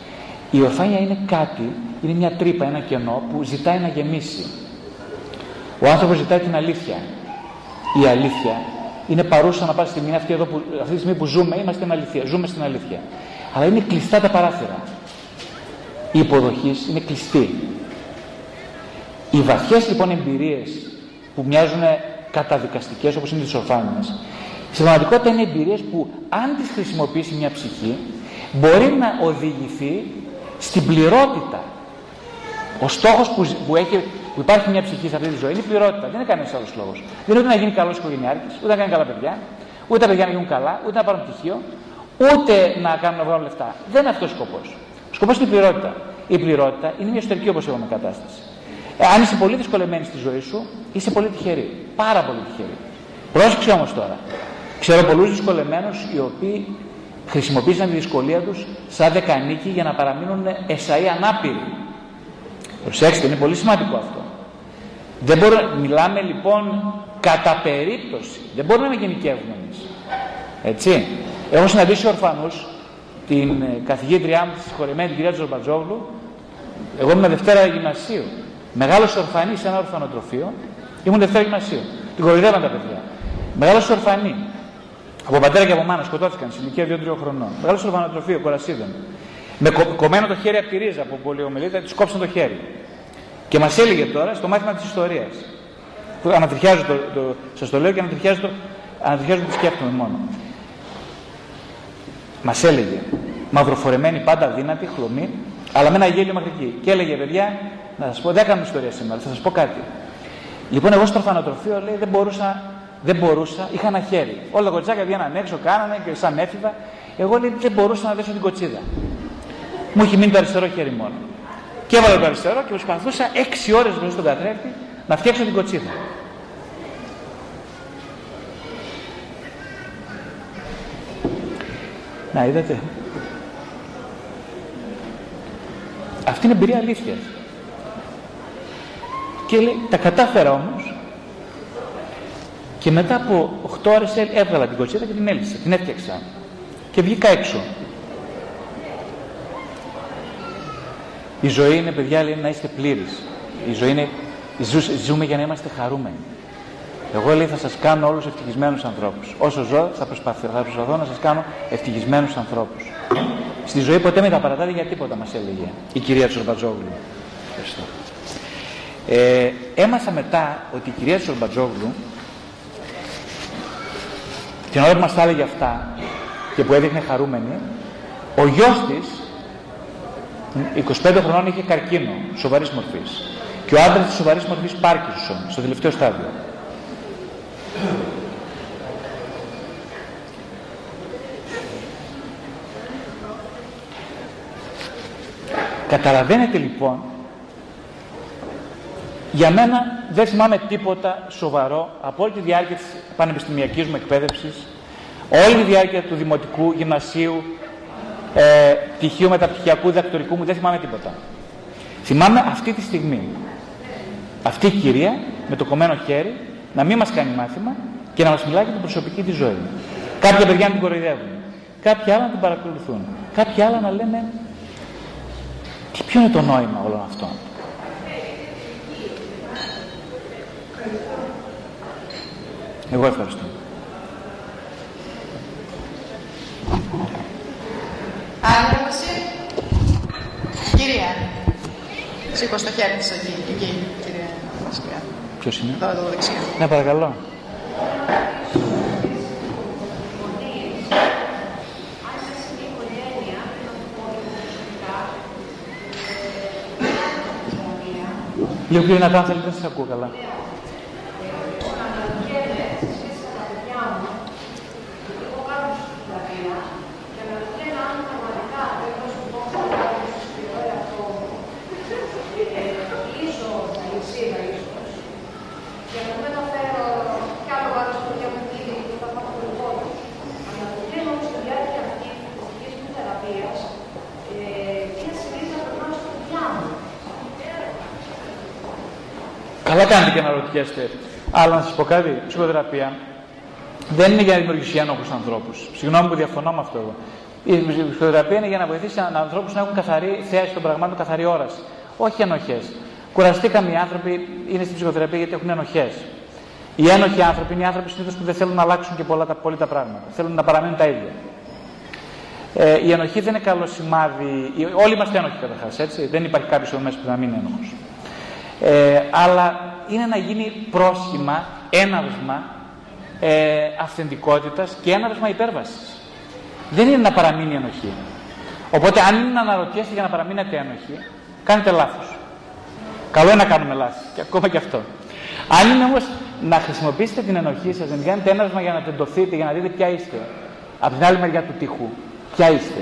Η ορφάνεια είναι κάτι, είναι μια τρύπα, ένα κενό που ζητάει να γεμίσει. Ο άνθρωπος ζητάει την αλήθεια. Η αλήθεια είναι παρούσα να πάει στη στιγμή, αυτή, εδώ που, αυτή τη στιγμή που ζούμε, είμαστε στην αλήθεια, ζούμε στην αλήθεια. Αλλά είναι κλειστά τα παράθυρα. Η υποδοχή είναι κλειστή. Οι βαθιές λοιπόν εμπειρίες που μοιάζουν καταδικαστικές, όπως είναι τις ορφάνειες, στην πραγματικότητα είναι εμπειρίες που αν τις χρησιμοποιήσει μια ψυχή, μπορεί να οδηγηθεί στην πληρότητα. Ο στόχος που, που έχει. Που υπάρχει μια ψυχή σε αυτή τη ζωή είναι η πληρότητα. Δεν είναι κανένας άλλος λόγος. Δεν είναι ούτε να γίνει καλός οικογενειάρχης, ούτε να κάνει καλά παιδιά, ούτε τα παιδιά να γίνουν καλά, ούτε να πάρουν πτυχίο, ούτε να κάνουν να βγάλουν λεφτά. Δεν είναι αυτός ο σκοπός. Ο σκοπός είναι η πληρότητα. Η πληρότητα είναι μια εσωτερική, όπως είπαμε, κατάσταση. Αν είσαι πολύ δυσκολεμένη στη ζωή σου, είσαι πολύ τυχερή. Πάρα πολύ τυχερή. Πρόσεξε όμως τώρα. Ξέρω πολλούς δυσκολεμένους οι οποίοι χρησιμοποίησαν τη δυσκολία τους σαν δεκανίκη για να παραμείνουν εσαί ανάπηροι. Προσέξτε, είναι πολύ σημαντικό αυτό. Δεν μπορούμε, μιλάμε λοιπόν κατά περίπτωση. Δεν μπορούμε να γενικεύουμε εμείς. Έτσι. Έχω συναντήσει ορφανούς, την ε, καθηγήτριά μου, τη συγχωρεμένη την κυρία Τσορμπατζόγλου. Εγώ ήμουν Δευτέρα Γυμνασίου. Μεγάλος ορφανή σε ένα ορφανοτροφείο. Ήμουν Δευτέρα Γυμνασίου. Την κοροϊδεύαν τα παιδιά. Μεγάλος ορφανή. Από πατέρα και από μάνα σκοτώθηκαν σε ηλικία δύο με τρία χρονών. Μεγάλος ορφανοτροφείο, Κορασίδων. Με κο, κομμένο το χέρι από τη ρίζα που πολιομιλείται, τη κόψαν το χέρι. Και μας έλεγε τώρα στο μάθημα της ιστορίας. Ανατριχιάζω το, το, σας το λέω και ανατριχιάζω το, ανατριχιάζω το σκέφτομαι μόνο. Μας έλεγε, μαυροφορεμένη, πάντα δύνατη, χλωμή, αλλά με ένα γέλιο μακρική. Και έλεγε, παιδιά, να σας πω, δεν έκανα ιστορία σήμερα, θα σας πω κάτι. Λοιπόν, εγώ στο ορφανοτροφείο, λέει, δεν μπορούσα, δεν μπορούσα, είχα ένα χέρι. Όλα τα κοτσάκια βγαίναν έξω, κάνανε και σαν έφηβα. Εγώ, λέει, δεν μπορούσα να δέσω την κοτσίδα. Μου είχε μείνει το αριστερό χέρι μόνο. Και έβαλα το αριστερό και προσπαθούσα έξι ώρες μπροστά στον καθρέφτη να φτιάξω την κοτσίδα. Να είδατε. Αυτή είναι εμπειρία αλήθειας. Και λέει, τα κατάφερα όμως και μετά από οκτώ ώρες έβγαλα την κοτσίδα και την έλυσα, την έφτιαξα και βγήκα έξω. Η ζωή είναι, παιδιά, λέει, να είστε πλήρεις. Η ζωή είναι, ζούμε για να είμαστε χαρούμενοι. Εγώ, λέει, θα σας κάνω όλους ευτυχισμένους ανθρώπους. Όσο ζω, θα προσπαθώ, θα προσπαθώ να σας κάνω ευτυχισμένους ανθρώπους. Στη ζωή ποτέ με τα παρατάτε για τίποτα, μας έλεγε η κυρία Τσορμπατζόγλου. Ευχαριστώ. Ε, έμαθα μετά ότι η κυρία Τσορμπατζόγλου, την ώρα που μας τα έλεγε αυτά και που έδειχνε χαρούμενη, ο γιος της είκοσι πέντε χρονών είχε καρκίνο σοβαρής μορφής και ο άντρας της σοβαρής μορφής Πάρκινσον στο τελευταίο στάδιο. Καταλαβαίνετε λοιπόν, για μένα δεν θυμάμαι τίποτα σοβαρό από όλη τη διάρκεια της πανεπιστημιακής μου εκπαίδευσης, όλη τη διάρκεια του δημοτικού, γυμνασίου, Ε, πτυχίου μεταπτυχιακού, διδακτορικού μου, δεν θυμάμαι τίποτα. Θυμάμαι αυτή τη στιγμή. Αυτή η κυρία με το κομμένο χέρι να μην μας κάνει μάθημα και να μας μιλάει για την προσωπική της ζωή. Κάποια παιδιά να την κοροϊδεύουν. Κάποια άλλα να την παρακολουθούν. Κάποια άλλα να λένε. Τι ποιο είναι το νόημα όλων αυτών. Εγώ ευχαριστώ. Άλλη ερώτηση. Κυρία. Σήκω στο χέρι της εκεί, εκεί, κυρία Βασιλιά. Ποιος είναι? Εδώ, εδώ δεξιά. Ναι, παρακαλώ. Λίγο πιο δυνατά, αν θέλετε, δεν σας ακούω καλά. Καλά κάνετε και αναρωτιέστε. Αλλά να σας πω κάτι, η ψυχοθεραπεία δεν είναι για να δημιουργήσει ένοχους ανθρώπους. Συγγνώμη που διαφωνώ με αυτό εγώ. Η ψυχοθεραπεία είναι για να βοηθήσει ανθρώπους να έχουν καθαρή θέαση των πραγμάτων, καθαρή όραση. Όχι ενοχές. Κουραστήκαμε οι άνθρωποι, είναι στην ψυχοθεραπεία γιατί έχουν ενοχές. Οι ένοχοι άνθρωποι είναι οι άνθρωποι συνήθως που δεν θέλουν να αλλάξουν και πολλά, πολύ τα πράγματα. Θέλουν να παραμένουν τα ίδια. Ε, η ενοχή δεν είναι καλό σημάδι. Όλοι είμαστε ένοχοι καταρχάς, έτσι. Δεν υπάρχει κάποιος εδώ μέσα που να μην είναι ένοχος. Ε, αλλά είναι να γίνει πρόσχημα, έναυσμα ε, αυθεντικότητας και έναυσμα υπέρβασης. Δεν είναι να παραμείνει ενοχή. Οπότε αν είναι να αναρωτιέστε για να παραμείνετε ένοχοι, κάνετε λάθος. Καλό είναι να κάνουμε λάθη, και ακόμα και αυτό. Αν είναι όμως να χρησιμοποιήσετε την ενοχή σας, να κάνετε έναυσμα για να τεντωθείτε, για να δείτε ποια είστε, από την άλλη μεριά του τείχου, ποια είστε,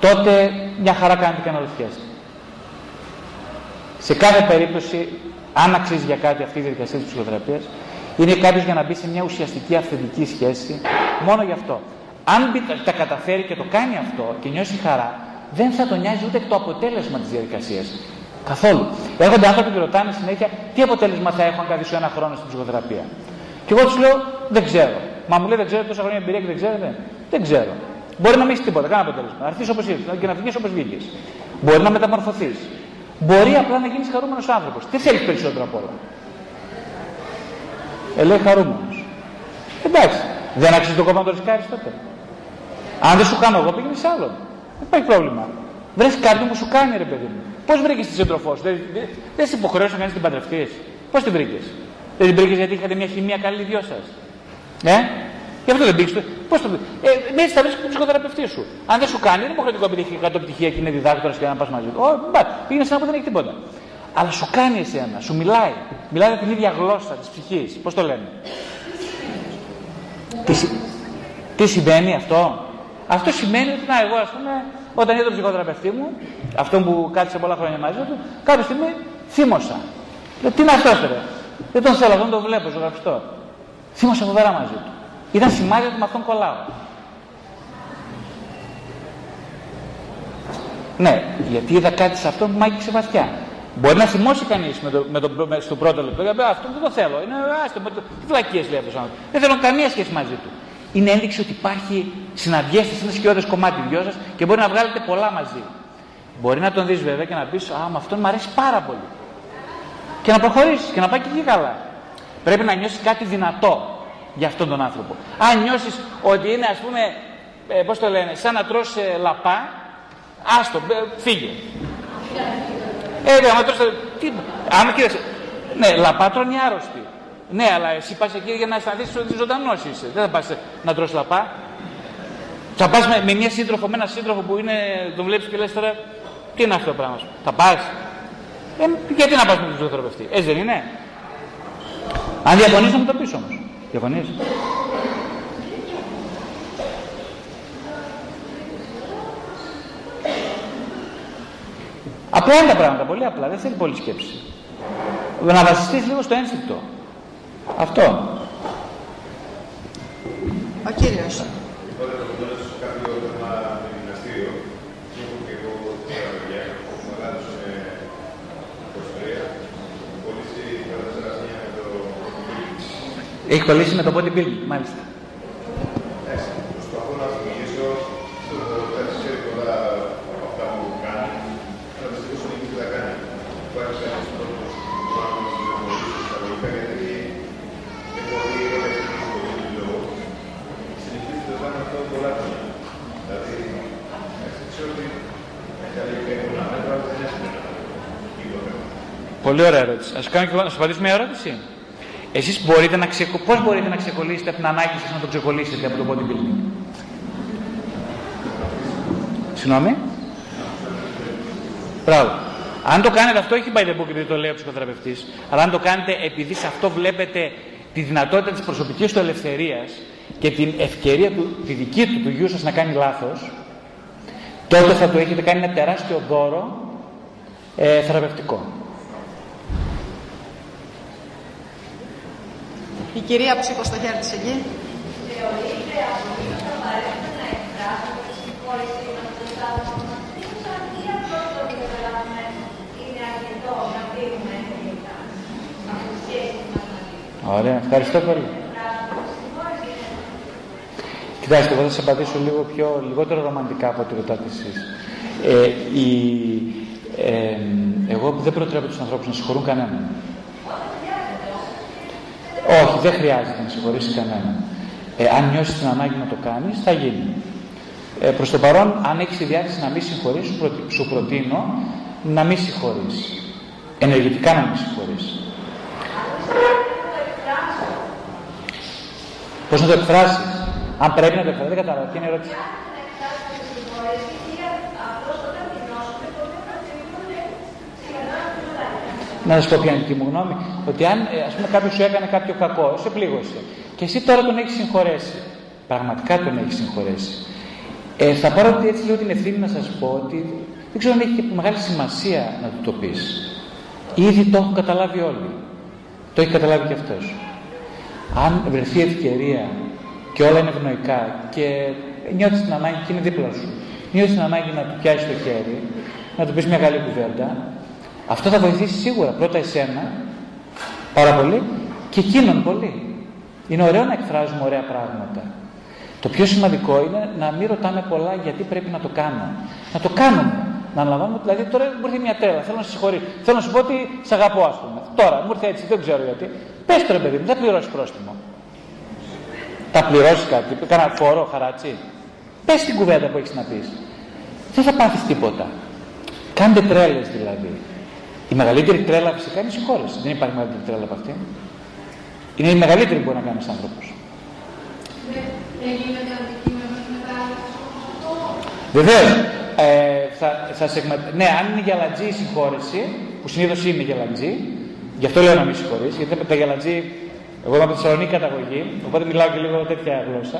τότε μια χαρά κάνετε και αναρωτιέστε. Σε κάθε περίπτωση, αν αξίζει για κάτι αυτή η διαδικασία της ψυχοθεραπείας, είναι κάποιος για να μπει σε μια ουσιαστική αυθεντική σχέση, μόνο γι' αυτό. Αν μπει, τα καταφέρει και το κάνει αυτό και νιώσει χαρά, δεν θα τον νοιάζει ούτε το αποτέλεσμα της διαδικασίας. Καθόλου. Έρχονται άνθρωποι και ρωτάνε συνέχεια τι αποτέλεσμα θα έχω αν καθίσω ένα χρόνο στην ψυχοθεραπεία. Και εγώ τους λέω δεν ξέρω. Μα μου λέει δεν ξέρω, τόσα χρόνια εμπειρία και δεν ξέρετε. Δεν ξέρω. Μπορεί να μην έχει τίποτα, κανένα αποτέλεσμα. Να έρθει όπως ήρθε και να βγει όπως βγήκε. Μπορεί να μεταμορφωθεί. Μπορεί απλά να γίνεις χαρούμενος άνθρωπος. Τι θέλεις περισσότερο από όλα? Ε, λέει χαρούμενος. Εντάξει. Δεν αξίζει το κόμμα να το ρισκάρεις τότε? Αν δεν σου κάνω εγώ, πήγαινε σε άλλον. Δεν υπάρχει πρόβλημα. Βρες κάποιον που σου κάνει, ρε παιδί μου. Πώς βρήκες τη σύντροφό σου? Δεν δε, δε σε υποχρεώσε να κάνεις την παντρευτή? Πώς την βρήκες? Δεν την βρήκες γιατί είχατε μια χημεία καλή δυο σας? Ε? Γι' αυτό δεν πήγες. Πώς το πήγες? Ε, έτσι θα βρεις τον ψυχοθεραπευτή σου. Αν δεν σου κάνει, είναι υποχρεωτικό επειδή έχει εκατό πτυχία και είναι διδάκτορας και να πας μαζί του. Πήγαινε σαν να δεν έχει τίποτα. Αλλά σου κάνει εσένα, σου μιλάει. Μιλάει την ίδια γλώσσα της ψυχής. Πώς το λένε? Τι, τι σημαίνει αυτό? Αυτό σημαίνει ότι να, εγώ ας πούμε, όταν είδα τον ψυχοθεραπευτή μου, αυτόν που κάτσε πολλά χρόνια μαζί του, κάποια στιγμή θύμωσα. Λέω, τι να αυτό έφερε? Δεν τον θέλω, δεν τον βλέπω, ζωγραφιστό. Θύμωσα φοβερά μαζί του. Ήταν σημάδι ότι με αυτόν κολλάω. Ναι, γιατί είδα κάτι σε αυτόν που μ' άγγιξε βαθιά. Μπορεί να θυμώσει κανείς με το, με το, με, στο πρώτο λεπτό, γιατί αυτό δεν το θέλω. Είναι άστο, τι βλακίες λέει αυτός άνθρωπος. Δεν θέλω καμία σχέση μαζί του. Είναι ένδειξη ότι υπάρχει, συναντιέστε σε ένα σκιώδες κομμάτι δυο σας και μπορεί να βγάλετε πολλά μαζί. Μπορεί να τον δεις βέβαια και να πεις, α, με αυτόν μου αρέσει πάρα πολύ. Και να προχωρήσεις και να πάει και εκεί καλά. Πρέπει να νιώσεις κάτι δυνατό για αυτόν τον άνθρωπο. Αν νιώσεις ότι είναι, ας πούμε, ε, πώς το λένε, σαν να τρως ε, λαπά, άστο, ε, φύγε. Ε, ε, άμα τρως, τι, άμα κοίταξε, ναι, λαπά τρώνε άρρωστοι. Ναι, αλλά εσύ πας εκεί για να αισθανθείς ότι ζωντανός είσαι. Δεν θα πας να τρως λαπά. Θα πας με, με μια σύντροφο, με ένα σύντροφο που είναι, τον βλέπεις και λες τώρα, τι είναι αυτό το πράγμα σου? Θα πας? Ε, γιατί να πας με τον ψυχοθεραπευτή? Ε, δεν είναι. Αν διαφωνείς να μου το πεις όμως. Διαφωνείς? Απλά είναι τα πράγματα, πολύ απλά, δεν θέλει πολλή σκέψη. Να βασιστείς λίγο στο ένστικτο. Αυτό. Ο κύριος. Έχει κολλήσει με το body building, μάλιστα. Εντάξει, προσπαθώ να θυμίσω ότι ξέρει πολλά από αυτά που κάνει. Θα πιστεύω ότι θα κάνει. Υπάρχει ένα τρόπο που θα κάνει. Πολύ ωραία ερώτηση. Ας κάνω, να σου απαντήσω μια ερώτηση. Εσείς μπορείτε να ξεκο... πώς μπορείτε να ξεκολλήσετε από την ανάγκη σας να το ξεκολλήσετε από το bodybuilding? Συγγνώμη. Μπράβο. Αν το κάνετε αυτό, έχει πάει the book, επειδή το λέει ο ψυχοθεραπευτής, αλλά αν το κάνετε επειδή σε αυτό βλέπετε τη δυνατότητα της προσωπικής του ελευθερίας και την ευκαιρία του, τη δική του, του γιού σας να κάνει λάθος, τότε θα του έχετε κάνει ένα τεράστιο δώρο ε, θεραπευτικό. Η κυρία ψήφω στο χέρι της εκεί. Θεωρείται από την απαραίτητα να εκφράσουν τη συγχώρηση με τον Σάββα μας. Τι τους αρκεία πρώτο που καταλάβουμε είναι αρκετό να βρούμε τελικά από τη σχέση μας. Ωραία, ευχαριστώ πολύ. Κοιτάξτε, εγώ θα σας απαντήσω λίγο πιο, λιγότερο ρομαντικά από ό,τι ρωτάτε εσείς. Ε, η, ε, εγώ δεν προτρέπω τους ανθρώπους να συγχωρούν κανέναν. Όχι, δεν χρειάζεται να συγχωρήσει κανέναν. Ε, αν νιώσεις την ανάγκη να το κάνεις, θα γίνει. Ε, προς το παρόν, αν έχεις τη διάθεση να μην συγχωρείς, σου προτείνω να μην συγχωρείς. Ενεργητικά να μην συγχωρείς. Πώς να το εκφράσεις? Αν πρέπει να το εκφράσεις, δεν καταλαβαίνω. Τι είναι η ερώτηση? Να σας πω ποια είναι η δική μου γνώμη, ότι αν ας πούμε, κάποιος σου έκανε κάποιο κακό, σε πλήγωσε και εσύ τώρα τον έχεις συγχωρέσει, πραγματικά τον έχεις συγχωρέσει, ε, θα πάρω ότι έτσι λέω την ευθύνη να σας πω ότι δεν ξέρω αν έχει και μεγάλη σημασία να του το πεις. Ήδη το έχουν καταλάβει όλοι. Το έχει καταλάβει και αυτός. Αν βρεθεί ευκαιρία και όλα είναι ευνοϊκά και νιώθεις την ανάγκη και είναι δίπλα σου, νιώθεις την ανάγκη να του πιάσεις το χέρι, να του πεις μια καλή κουβέντα. Αυτό θα βοηθήσει σίγουρα πρώτα εσένα πάρα πολύ και εκείνον πολύ. Είναι ωραίο να εκφράζουμε ωραία πράγματα. Το πιο σημαντικό είναι να μην ρωτάμε πολλά γιατί πρέπει να το κάνω. Να το κάνουμε. Να αναλαμβάνουμε. Δηλαδή τώρα μου έρθει μια τρέλα. Θέλω να σε συγχωρήσω. Θέλω να σου πω ότι σε αγαπώ, ας πούμε. Τώρα μου έρθει έτσι, δεν ξέρω γιατί. Πες τώρα, παιδί μου, δεν πληρώσει πρόστιμο. Θα πληρώσει κάτι, κάνα φόρο, χαράτσι. Πες την κουβέντα που έχει να πει. Δεν θα πάθει τίποτα. Κάντε τρέλες δηλαδή. Η μεγαλύτερη τρέλα φυσικά είναι η συγχώρεση. Δεν υπάρχει μεγαλύτερη τρέλα από αυτή. Είναι η μεγαλύτερη που μπορεί να κάνει άνθρωπο. Βεβαίως. Ε, θα, θα σε... Ναι, αν είναι γυαλατζή η συγχώρεση, που συνήθως είναι γυαλατζή, γι' αυτό λέω να μην συγχωρείς, γιατί τα γυαλατζή, εγώ είμαι από τη Θεσσαλονίκη καταγωγή, οπότε μιλάω και λίγο τέτοια γλώσσα.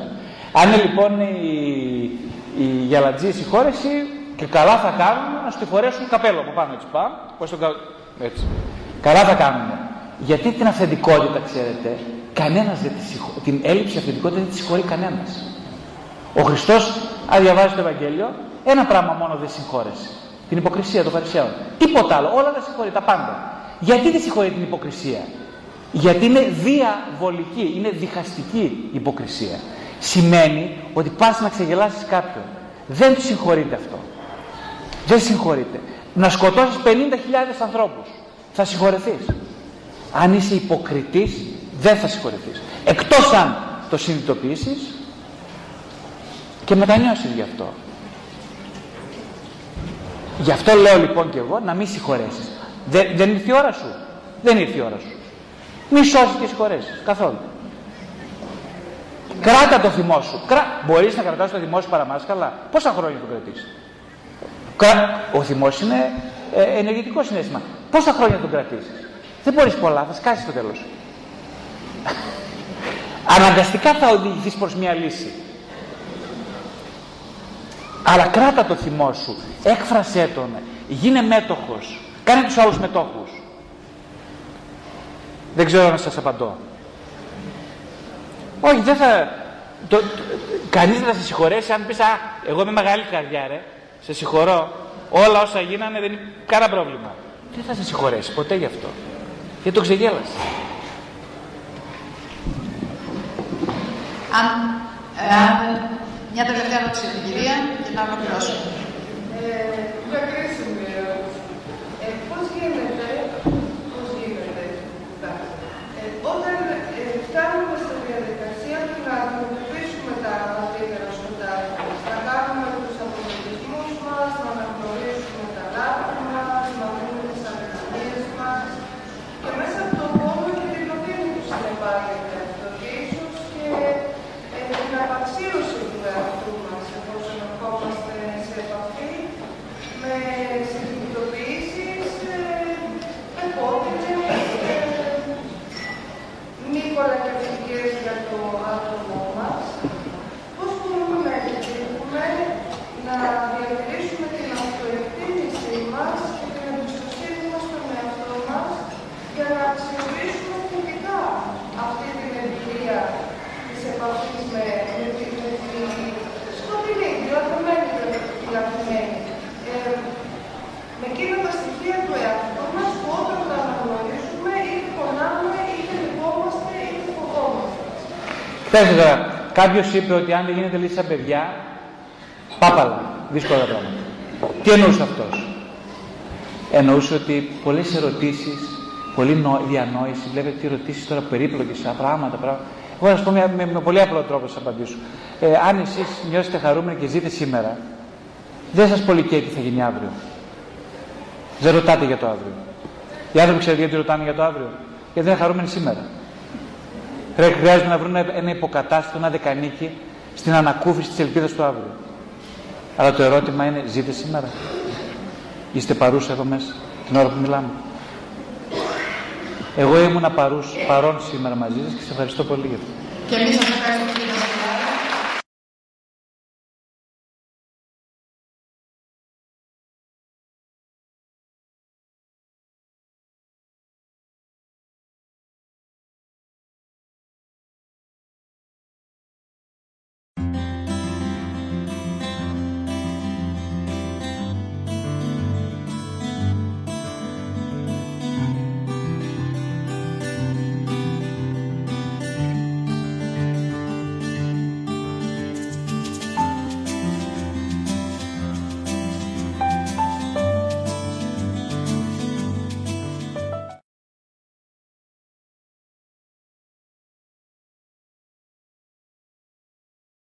Αν είναι λοιπόν η, η γυαλατζή η συγχώρεση, και καλά θα κάνουν να σου τη φορέσουν καπέλο από πάνω, έτσι πάνω. Κα... Έτσι. Καλά θα κάνουν. Γιατί την αυθεντικότητα, ξέρετε, κανένας δεν τη συγχω... την έλλειψη αυθεντικότητα δεν τη συγχωρεί κανένας. Ο Χριστός, αν διαβάζει το Ευαγγέλιο, ένα πράγμα μόνο δεν συγχώρεσε. Την υποκρισία των Φαρισαίων. Τίποτα άλλο. Όλα τα συγχωρεί, τα πάντα. Γιατί δεν συγχωρεί την υποκρισία? Γιατί είναι διαβολική, είναι διχαστική η υποκρισία. Σημαίνει ότι πας να ξεγελάσεις κάποιον. Δεν του συγχωρείται αυτό. Δεν συγχωρείται. Να σκοτώσεις πενήντα χιλιάδες ανθρώπους. Θα συγχωρεθείς. Αν είσαι υποκριτής, δεν θα συγχωρεθείς. Εκτός αν το συνειδητοποιήσεις και μετανιώσεις γι' αυτό. Γι' αυτό λέω λοιπόν και εγώ να μην συγχωρέσεις. Δεν, δεν ήρθε η ώρα σου. Δεν ήρθε η ώρα σου. Μη σώσεις και συγχωρέσεις. Καθόλου. Κράτα το θυμό σου. Κρά... Μπορείς να κρατάς το θυμό σου παραμάσκαλα? Πόσα χρόνια το κρατήσεις? Ο θυμός είναι ε, ενεργητικό συνέστημα. Πόσα χρόνια τον κρατήσεις? Δεν μπορείς πολλά, θα σκάσεις στο τέλος. Αναγκαστικά θα οδηγηθείς προς μια λύση. Αλλά κράτα το θυμό σου, έκφρασέ τον, γίνε μέτοχος, κάνε τους άλλους μετόχους. Δεν ξέρω να σας απαντώ. Όχι, δεν θα... Το, το, κανείς δεν θα σε συγχωρέσει αν πεις «Α, εγώ είμαι μεγάλη καρδιά ρε. Σε συγχωρώ. Όλα όσα γίνανε δεν είναι κανένα πρόβλημα». Δεν θα σε συγχωρέσει ποτέ γι' αυτό. Γιατί το ξεγέλασε. Αν... Ε, μια τελευταία ερώτηση από την κυρία και να ολοκληρώσουμε. Ε, μια κρίσιμη ερώτηση. Ε, πώς γίνεται, πώς γίνεται, ε, όταν ε, φτάνουμε στη διαδικασία του να αντιμετωπίσουμε τα αντίδερα σκοτάδια, να κάνουμε τους απολογισμούς μας, να αναγνωρίσουμε τα λάθη μας, να δούμε τις αδυναμίες μας, Πες τώρα, κάποιος είπε ότι αν δεν γίνεται λύση σαν παιδιά, πάπαλα, δύσκολα πράγματα. Τι εννοούσε αυτός? Εννοούσε ότι πολλές ερωτήσεις, πολλή διανόηση, βλέπετε τι ερωτήσεις τώρα περίπλοκες, πράγματα, πράγματα. Εγώ να σας πω με, με, με πολύ απλό τρόπο σας απαντήσω. Ε, αν εσείς νιώσετε χαρούμενοι και ζείτε σήμερα, δεν σας πολυκαίει τι θα γίνει αύριο. Δεν ρωτάτε για το αύριο. Οι άνθρωποι ξέρετε γιατί ρωτάνε για το αύριο? Γιατί δεν είναι χαρούμενοι σήμερα. Χρειάζεται να βρουν ένα υποκατάστατο, ένα δεκανίκι στην ανακούφιση της ελπίδας του αύριο. Αλλά το ερώτημα είναι, ζείτε σήμερα? Είστε παρούς εδώ μέσα την ώρα που μιλάμε? Εγώ ήμουν παρούς, παρόν σήμερα μαζί σας και σας ευχαριστώ πολύ για αυτό. Και εμείς σας ευχαριστούμε.